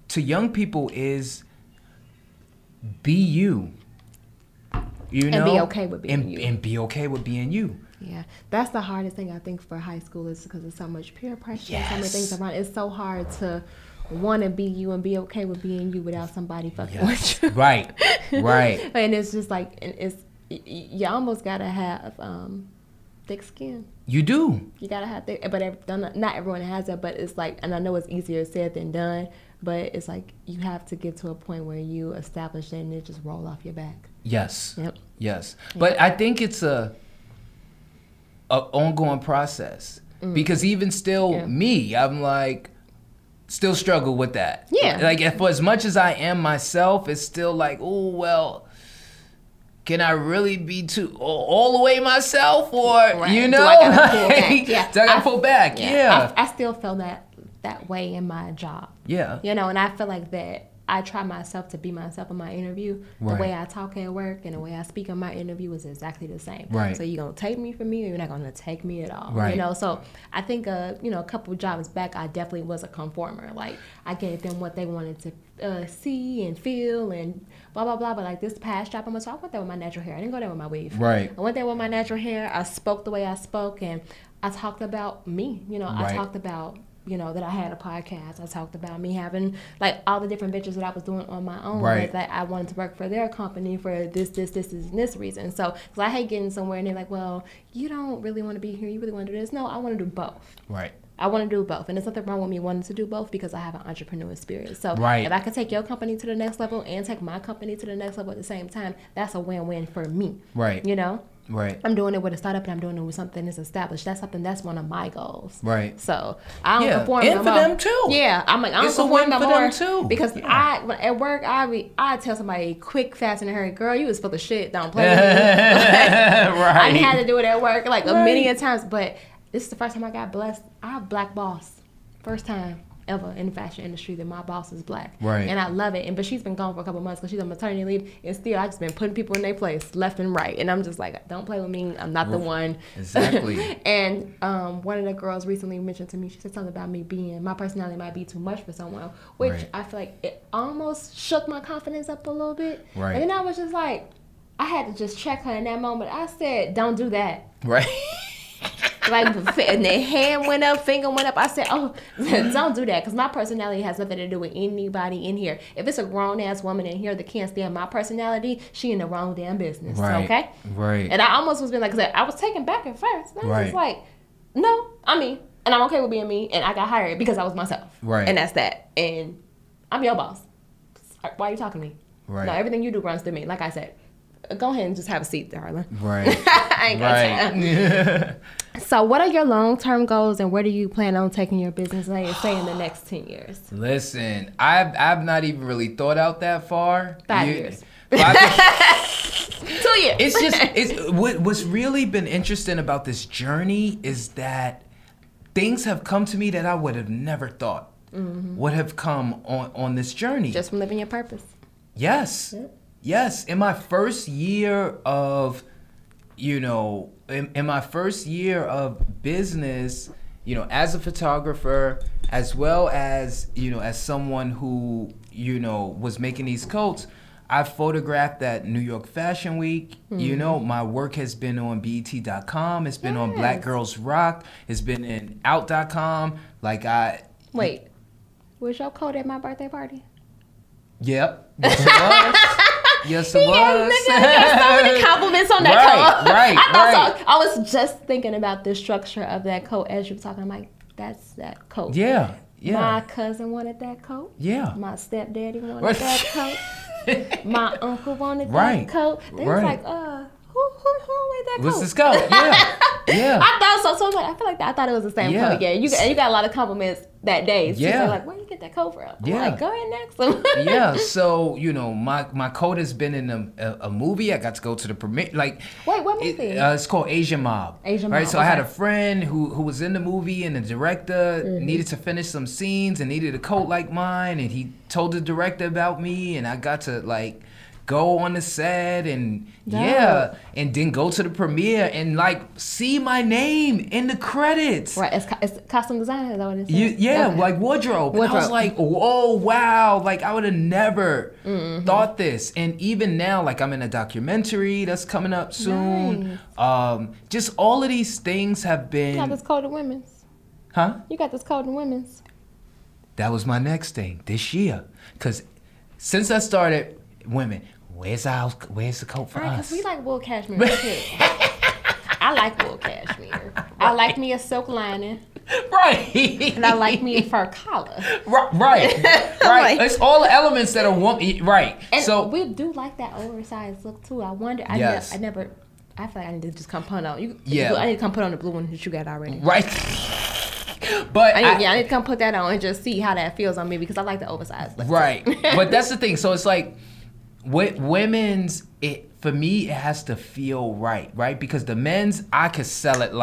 to young people is be you. You know, and be okay with being you. And be okay with being you. Yeah, that's the hardest thing I think for high school is because there's so much peer pressure and so many things around. It's so hard to want to be you and be okay with being you without somebody fucking with you. Right, right. And it's just like, you almost got to have thick skin. You do. You got to have thick, but not everyone has that, but it's like, and I know it's easier said than done, but it's like you have to get to a point where you establish it and it just roll off your back. Yes. Yep. Yes. Yep. But I think it's an ongoing process because even still me, I'm like still struggle with that. Yeah. Like for as much as I am myself, it's still like, oh well, can I really be too all the way myself or you know? Do I gotta pull back? Yeah. Do I gotta pull back? Yeah. I still feel that way in my job. Yeah. You know, and I feel like that. I try myself to be myself in my interview. Right. The way I talk at work and the way I speak in my interview is exactly the same. Right. So you're going to take me for me or you're not going to take me at all. Right. You know, so I think, you know, a couple jobs back, I definitely was a conformer. Like I gave them what they wanted to see and feel and blah, blah, blah. But like this past job, so I went there with my natural hair. I didn't go there with my weave. Right. I went there with my natural hair. I spoke the way I spoke and I talked about me. You know, right. I talked about, you know, that I had a podcast. I talked about me having like all the different ventures that I was doing on my own. Right. Like I wanted to work for their company for this reason. So, because I hate getting somewhere and they're like, well, you don't really want to be here. You really want to do this. No, I want to do both. Right. I want to do both. And there's nothing wrong with me wanting to do both because I have an entrepreneur spirit. So if I can take your company to the next level and take my company to the next level at the same time, that's a win-win for me. Right. You know? Right. I'm doing it with a startup and I'm doing it with something that's established. That's something that's one of my goals. Right. So I don't perform no more. And for them too. Yeah. I'm like, I don't perform no more. It's a win for them too. Because I tell somebody quick, fast, and hurry, girl, you was full of shit. Don't play with me. Right. I had to do it at work like many a times. But this is the first time I got blessed. I have black boss. First time ever in the fashion industry that my boss is black. Right. And I love it. But she's been gone for a couple months because she's on maternity leave. And still, I've just been putting people in their place left and right. And I'm just like, don't play with me. I'm not the one. Exactly. And one of the girls recently mentioned to me, she said something about me being, my personality might be too much for someone, which I feel like it almost shook my confidence up a little bit. Right. And then I was just like, I had to just check her in that moment. I said, don't do that. Right. Like, and their hand went up, finger went up. I said, oh, don't do that, because my personality has nothing to do with anybody in here. If it's a grown-ass woman in here that can't stand my personality, she in the wrong damn business, okay? Right. And I almost was being like, I was taken back at first. And I was just like, no, I'm me, and I'm okay with being me, and I got hired because I was myself. Right. And that's that. And I'm your boss. Why are you talking to me? Right. No, everything you do runs through me, like I said. Go ahead and just have a seat, darling. Right. I ain't got time. Yeah. So what are your long-term goals, and where do you plan on taking your business, like, say, in the next 10 years? Listen, I've not even really thought out that far. 5 years. 5 years. 2 years. It's just, what's really been interesting about this journey is that things have come to me that I would have never thought would have come on this journey. Just from living your purpose. Yes. Yep. Yes, in my first year of, in my first year of business, as a photographer, as well as, as someone who, was making these coats, I photographed at New York Fashion Week. Mm-hmm. My work has been on BET.com. It's been on Black Girls Rock. It's been in Out.com. Wait, was your coat at my birthday party? Yep. Yes, it was. I got so many compliments on that coat. Right, I thought so. I was just thinking about the structure of that coat as you were talking. I'm like, that's that coat. Yeah, yeah. My cousin wanted that coat. Yeah. My stepdaddy wanted that coat. My uncle wanted that coat. They was like, who wanted that coat? What's this coat? Yeah. Yeah. I thought so. So I feel like I thought it was the same coat. Yeah. You got a lot of compliments that day. So yeah. Like, where you get that coat from? I'm like, go ahead next. Yeah. So my coat has been in a movie. I got to go to the premiere. Like, wait, what movie? It's called Asian Mob. Right. So I had a friend who was in the movie, and the director needed to finish some scenes and needed a coat like mine, and he told the director about me, and I got to go on the set and and then go to the premiere and see my name in the credits. Right, it's costume design, is that what it says? Wardrobe. And I was like, oh wow, I would have never thought this. And even now, I'm in a documentary that's coming up soon. Nice. Just all of these things have been. You got this coat in women's. Huh? You got this coat in women's. That was my next thing this year, because since I started, women. Where's the coat for us? Because we like wool cashmere too. I like wool cashmere. Right. I like me a silk lining. Right. And I like me a fur collar. Right. Right. It's all the elements that a woman. Right. And so we do like that oversized look too. I wonder. I feel like I need to just come put on. I need to come put on the blue one that you got already. Right. But I need to come put that on and just see how that feels on me, because I like the oversized look. Right. But that's the thing. So it's like. Women's, for me, it has to feel right? Because the men's, I could sell it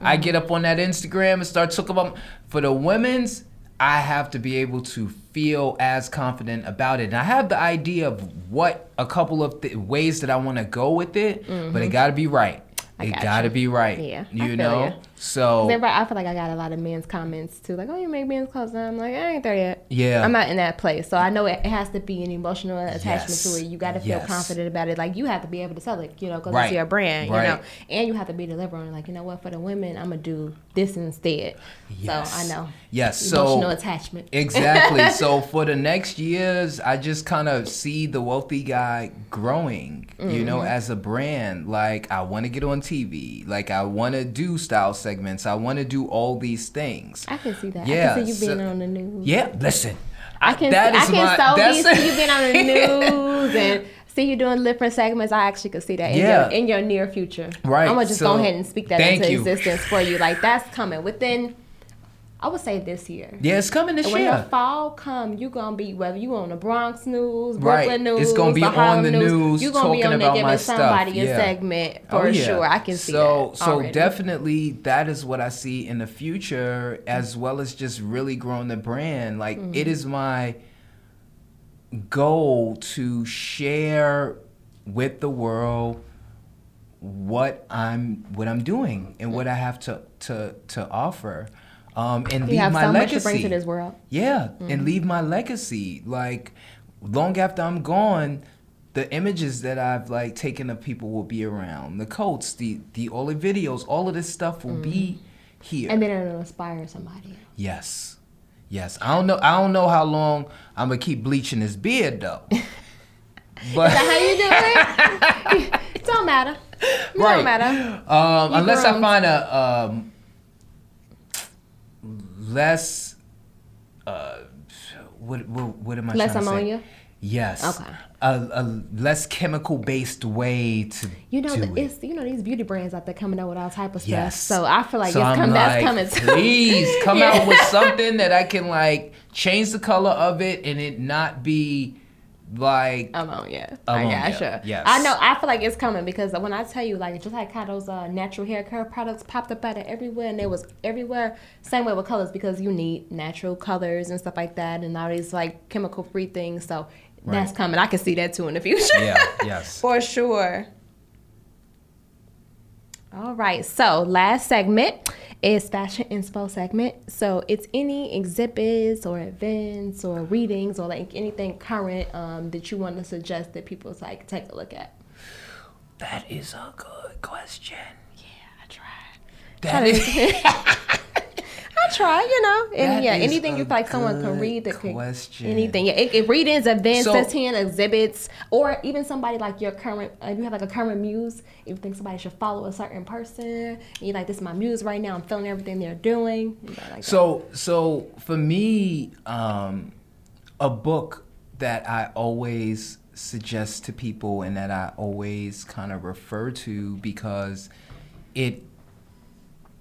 I get up on that Instagram and start talking about. For the women's, I have to be able to feel as confident about it. And I have the idea of what a couple of ways that I want to go with it, but it got to be right. Yeah, I feel you. So I feel like I got a lot of men's comments too, like, oh, you make men's clothes, and I'm like, I ain't there yet. Yeah, I'm not in that place. So I know it has to be an emotional attachment to it. You got to feel confident about it. Like, you have to be able to sell it, because it's your brand, and you have to be delivering. Like, you know what? For the women, I'm gonna do this instead. Yes. So I know. Yes. Emotional attachment. Exactly. So for the next years, I just kind of see The Wealthy Guy growing, as a brand. I want to get on TV. I want to do style segments. I want to do all these things. I can see that. Yeah, I can see you being on the news. Yeah, listen. I can see you being on the news and see you doing different segments. I actually could see that in your near future. Right. I'm going to just go ahead and speak that into existence for you. Like, that's coming within, I would say, this year. Yeah, it's coming this year. When the fall come, you're going to be, whether you on the Bronx news, Brooklyn news, it's going to be on the news, you're going to be on there giving somebody a segment for sure. I can see that. So definitely that is what I see in the future, as well as just really growing the brand. Like, it is my goal to share with the world what I'm doing and what I have to offer. And leave my legacy. You have so much to bring to this world. Yeah, and leave my legacy. Like, long after I'm gone, the images that I've like taken of people will be around. The coats, the all the videos, all of this stuff will be here. And then it'll inspire somebody. Yes, yes. I don't know how long I'm gonna keep bleaching this beard though. But is that how you do it? It don't matter. It don't matter. Unless I find a less what am I less trying to ammonia? Say? Yes. Okay. A less chemical based way to these beauty brands out there coming out with all type of stuff. So I feel like that's coming too. Please come out with something that I can like change the color of it and it not be like ammonia. Yeah, sure. Yes. I know. I feel like it's coming because when I tell you, like, just like how those natural hair care products popped up out of everywhere, and they was everywhere. Same way with colors, because you need natural colors and stuff like that, and all these like chemical free things. So that's coming. I can see that too in the future. Yeah. Yes. For sure. All right. So last segment is Fashion Inspo segment. So it's any exhibits or events or readings or like anything current that you want to suggest that people like take a look at. That is a good question. Yeah, I tried. I try, you know. And anything you feel like someone can read that question. Anything. Yeah, it readings, events, exhibits, or even somebody like your current, if you have like a current muse, if you think somebody should follow a certain person, and you're like, this is my muse right now, I'm feeling everything they're doing. You know, like so for me, a book that I always suggest to people and that I always kind of refer to because it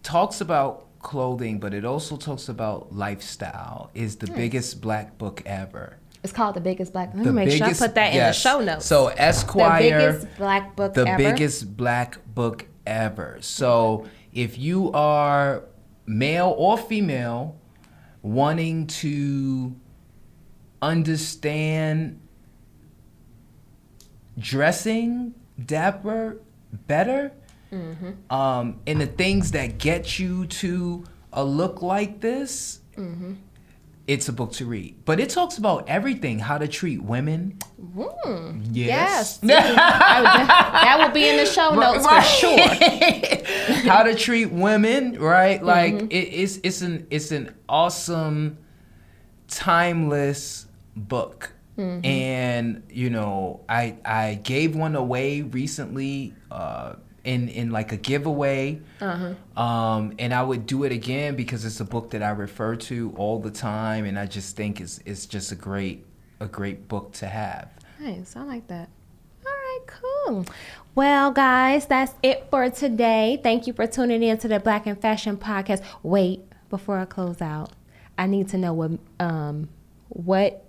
talks about clothing, but it also talks about lifestyle, is the biggest black book ever. It's called The Biggest Black Book. Let me make sure I put that in the show notes. So Esquire, The Biggest Black Book Ever. The Biggest Black Book Ever. So if you are male or female wanting to understand dressing dapper better, and the things that get you to a look like this, it's a book to read. But it talks about everything, how to treat women. Yes. That will be in the show notes for sure. How to treat women, right? Like it's an awesome, timeless book. And you know, I gave one away recently. In like a giveaway, and I would do it again because it's a book that I refer to all the time, and I just think it's just a great book to have. Nice, I like that. All right, cool. Well, guys, that's it for today. Thank you for tuning in to the Black in Fashion podcast. Wait, before I close out, I need to know what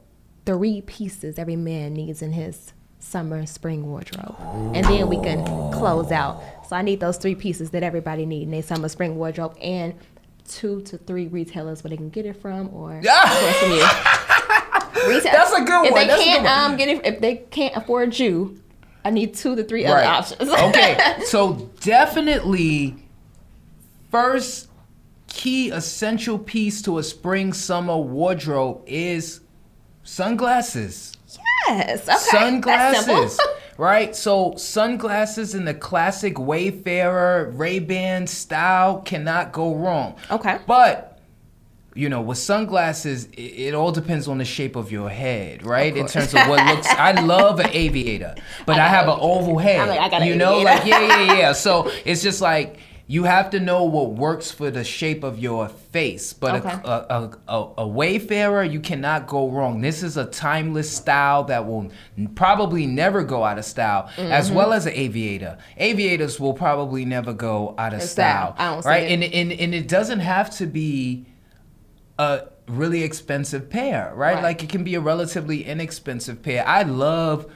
3 pieces every man needs in his summer, spring wardrobe. And then we can close out. So I need those 3 pieces that everybody needs in their summer, spring wardrobe, and 2 to 3 retailers where they can get it from or from you. That's a good one. If they can't afford you, I need 2 to 3 other options. Okay. So definitely first key essential piece to a spring, summer wardrobe is sunglasses. Yes. Okay. Sunglasses, right? So sunglasses in the classic Wayfarer, Ray-Ban style cannot go wrong. Okay. But, you know, with sunglasses, it all depends on the shape of your head, right? In terms of what looks, I love an aviator, but I have an oval head. I got an aviator. So it's just like, You have to know what works for the shape of your face. But okay. a Wayfarer, you cannot go wrong. This is a timeless style that will probably never go out of style, mm-hmm. as well as an aviator. Aviators will probably never go out of style. I don't see right? it. And it doesn't have to be a really expensive pair, right? Like it can be a relatively inexpensive pair. I love,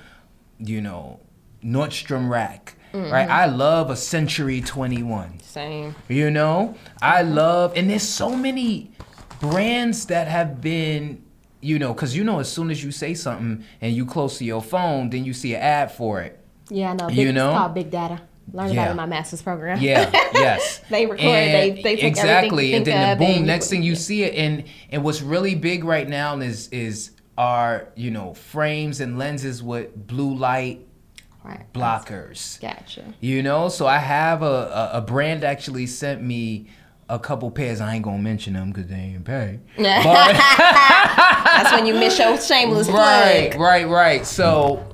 you know, Nordstrom Rack. Mm-hmm. Right, I love a Century 21. Same. You know, I love, and there's so many brands that have been, you know, because you know, as soon as you say something and you close to your phone, then you see an ad for it. Yeah, I know. You know, it's called big data. Learned about it in my master's program. Yeah, yes. They record, and they take exactly, everything you think and then boom. Next thing you see it, and what's really big right now is our, you know, frames and lenses with blue light. Right. Blockers. Gotcha. You know, so I have a brand actually sent me a couple pairs. I ain't gonna mention them because they ain't paid. That's when you miss your shameless plug. Right. So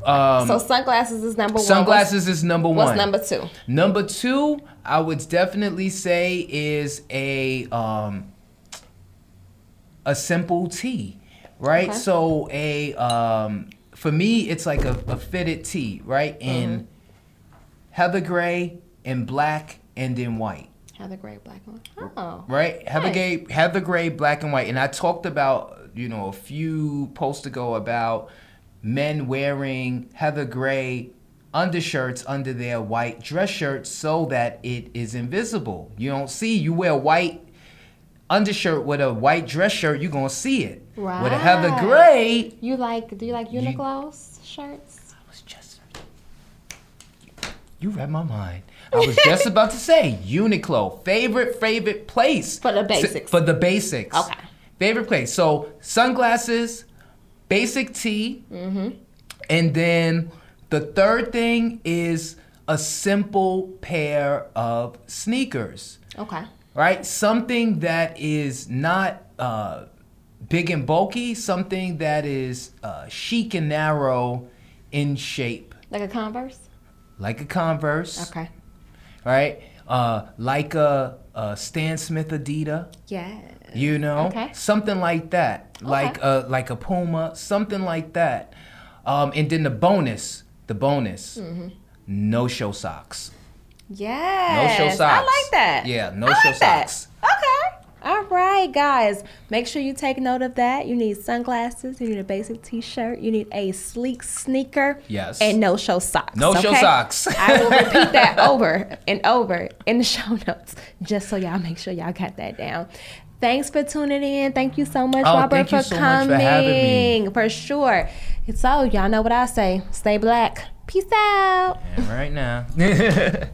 sunglasses is number one. Sunglasses is number one. What's number two? Number two, I would definitely say is a simple tee, right? Okay. So for me, it's like a fitted tee, right? In heather gray and black and then white. Heather gray, black and white. Oh. Right? Heather gray, black and white. And I talked about, you know, a few posts ago about men wearing heather gray undershirts under their white dress shirts so that it is invisible. You don't see. You wear white undershirt with a white dress shirt, you're gonna see it. Right. With a heather gray. Do you like Uniqlo's shirts? I was just. You read my mind. I was just about to say Uniqlo, favorite place for the basics. For the basics. Okay. Favorite place. So sunglasses, basic tee, and then the third thing is a simple pair of sneakers. Okay. Right? Something that is not big and bulky, something that is chic and narrow in shape. Like a Converse? Okay. Right? Like a Stan Smith Adidas. Yeah. You know? Okay. Something like that. Okay. Like a Puma, something like that. And then the bonus, no-show socks. Yes. No show socks. I like that. Yeah, no show socks. Okay. All right, guys. Make sure you take note of that. You need sunglasses. You need a basic t-shirt. You need a sleek sneaker. Yes. And no show socks. No show socks. I will repeat that over and over in the show notes just so y'all make sure y'all got that down. Thanks for tuning in. Thank you so much, Robert, for coming. Thank you so much for having me. For sure. And so, y'all know what I say. Stay black. Peace out. Yeah, right now.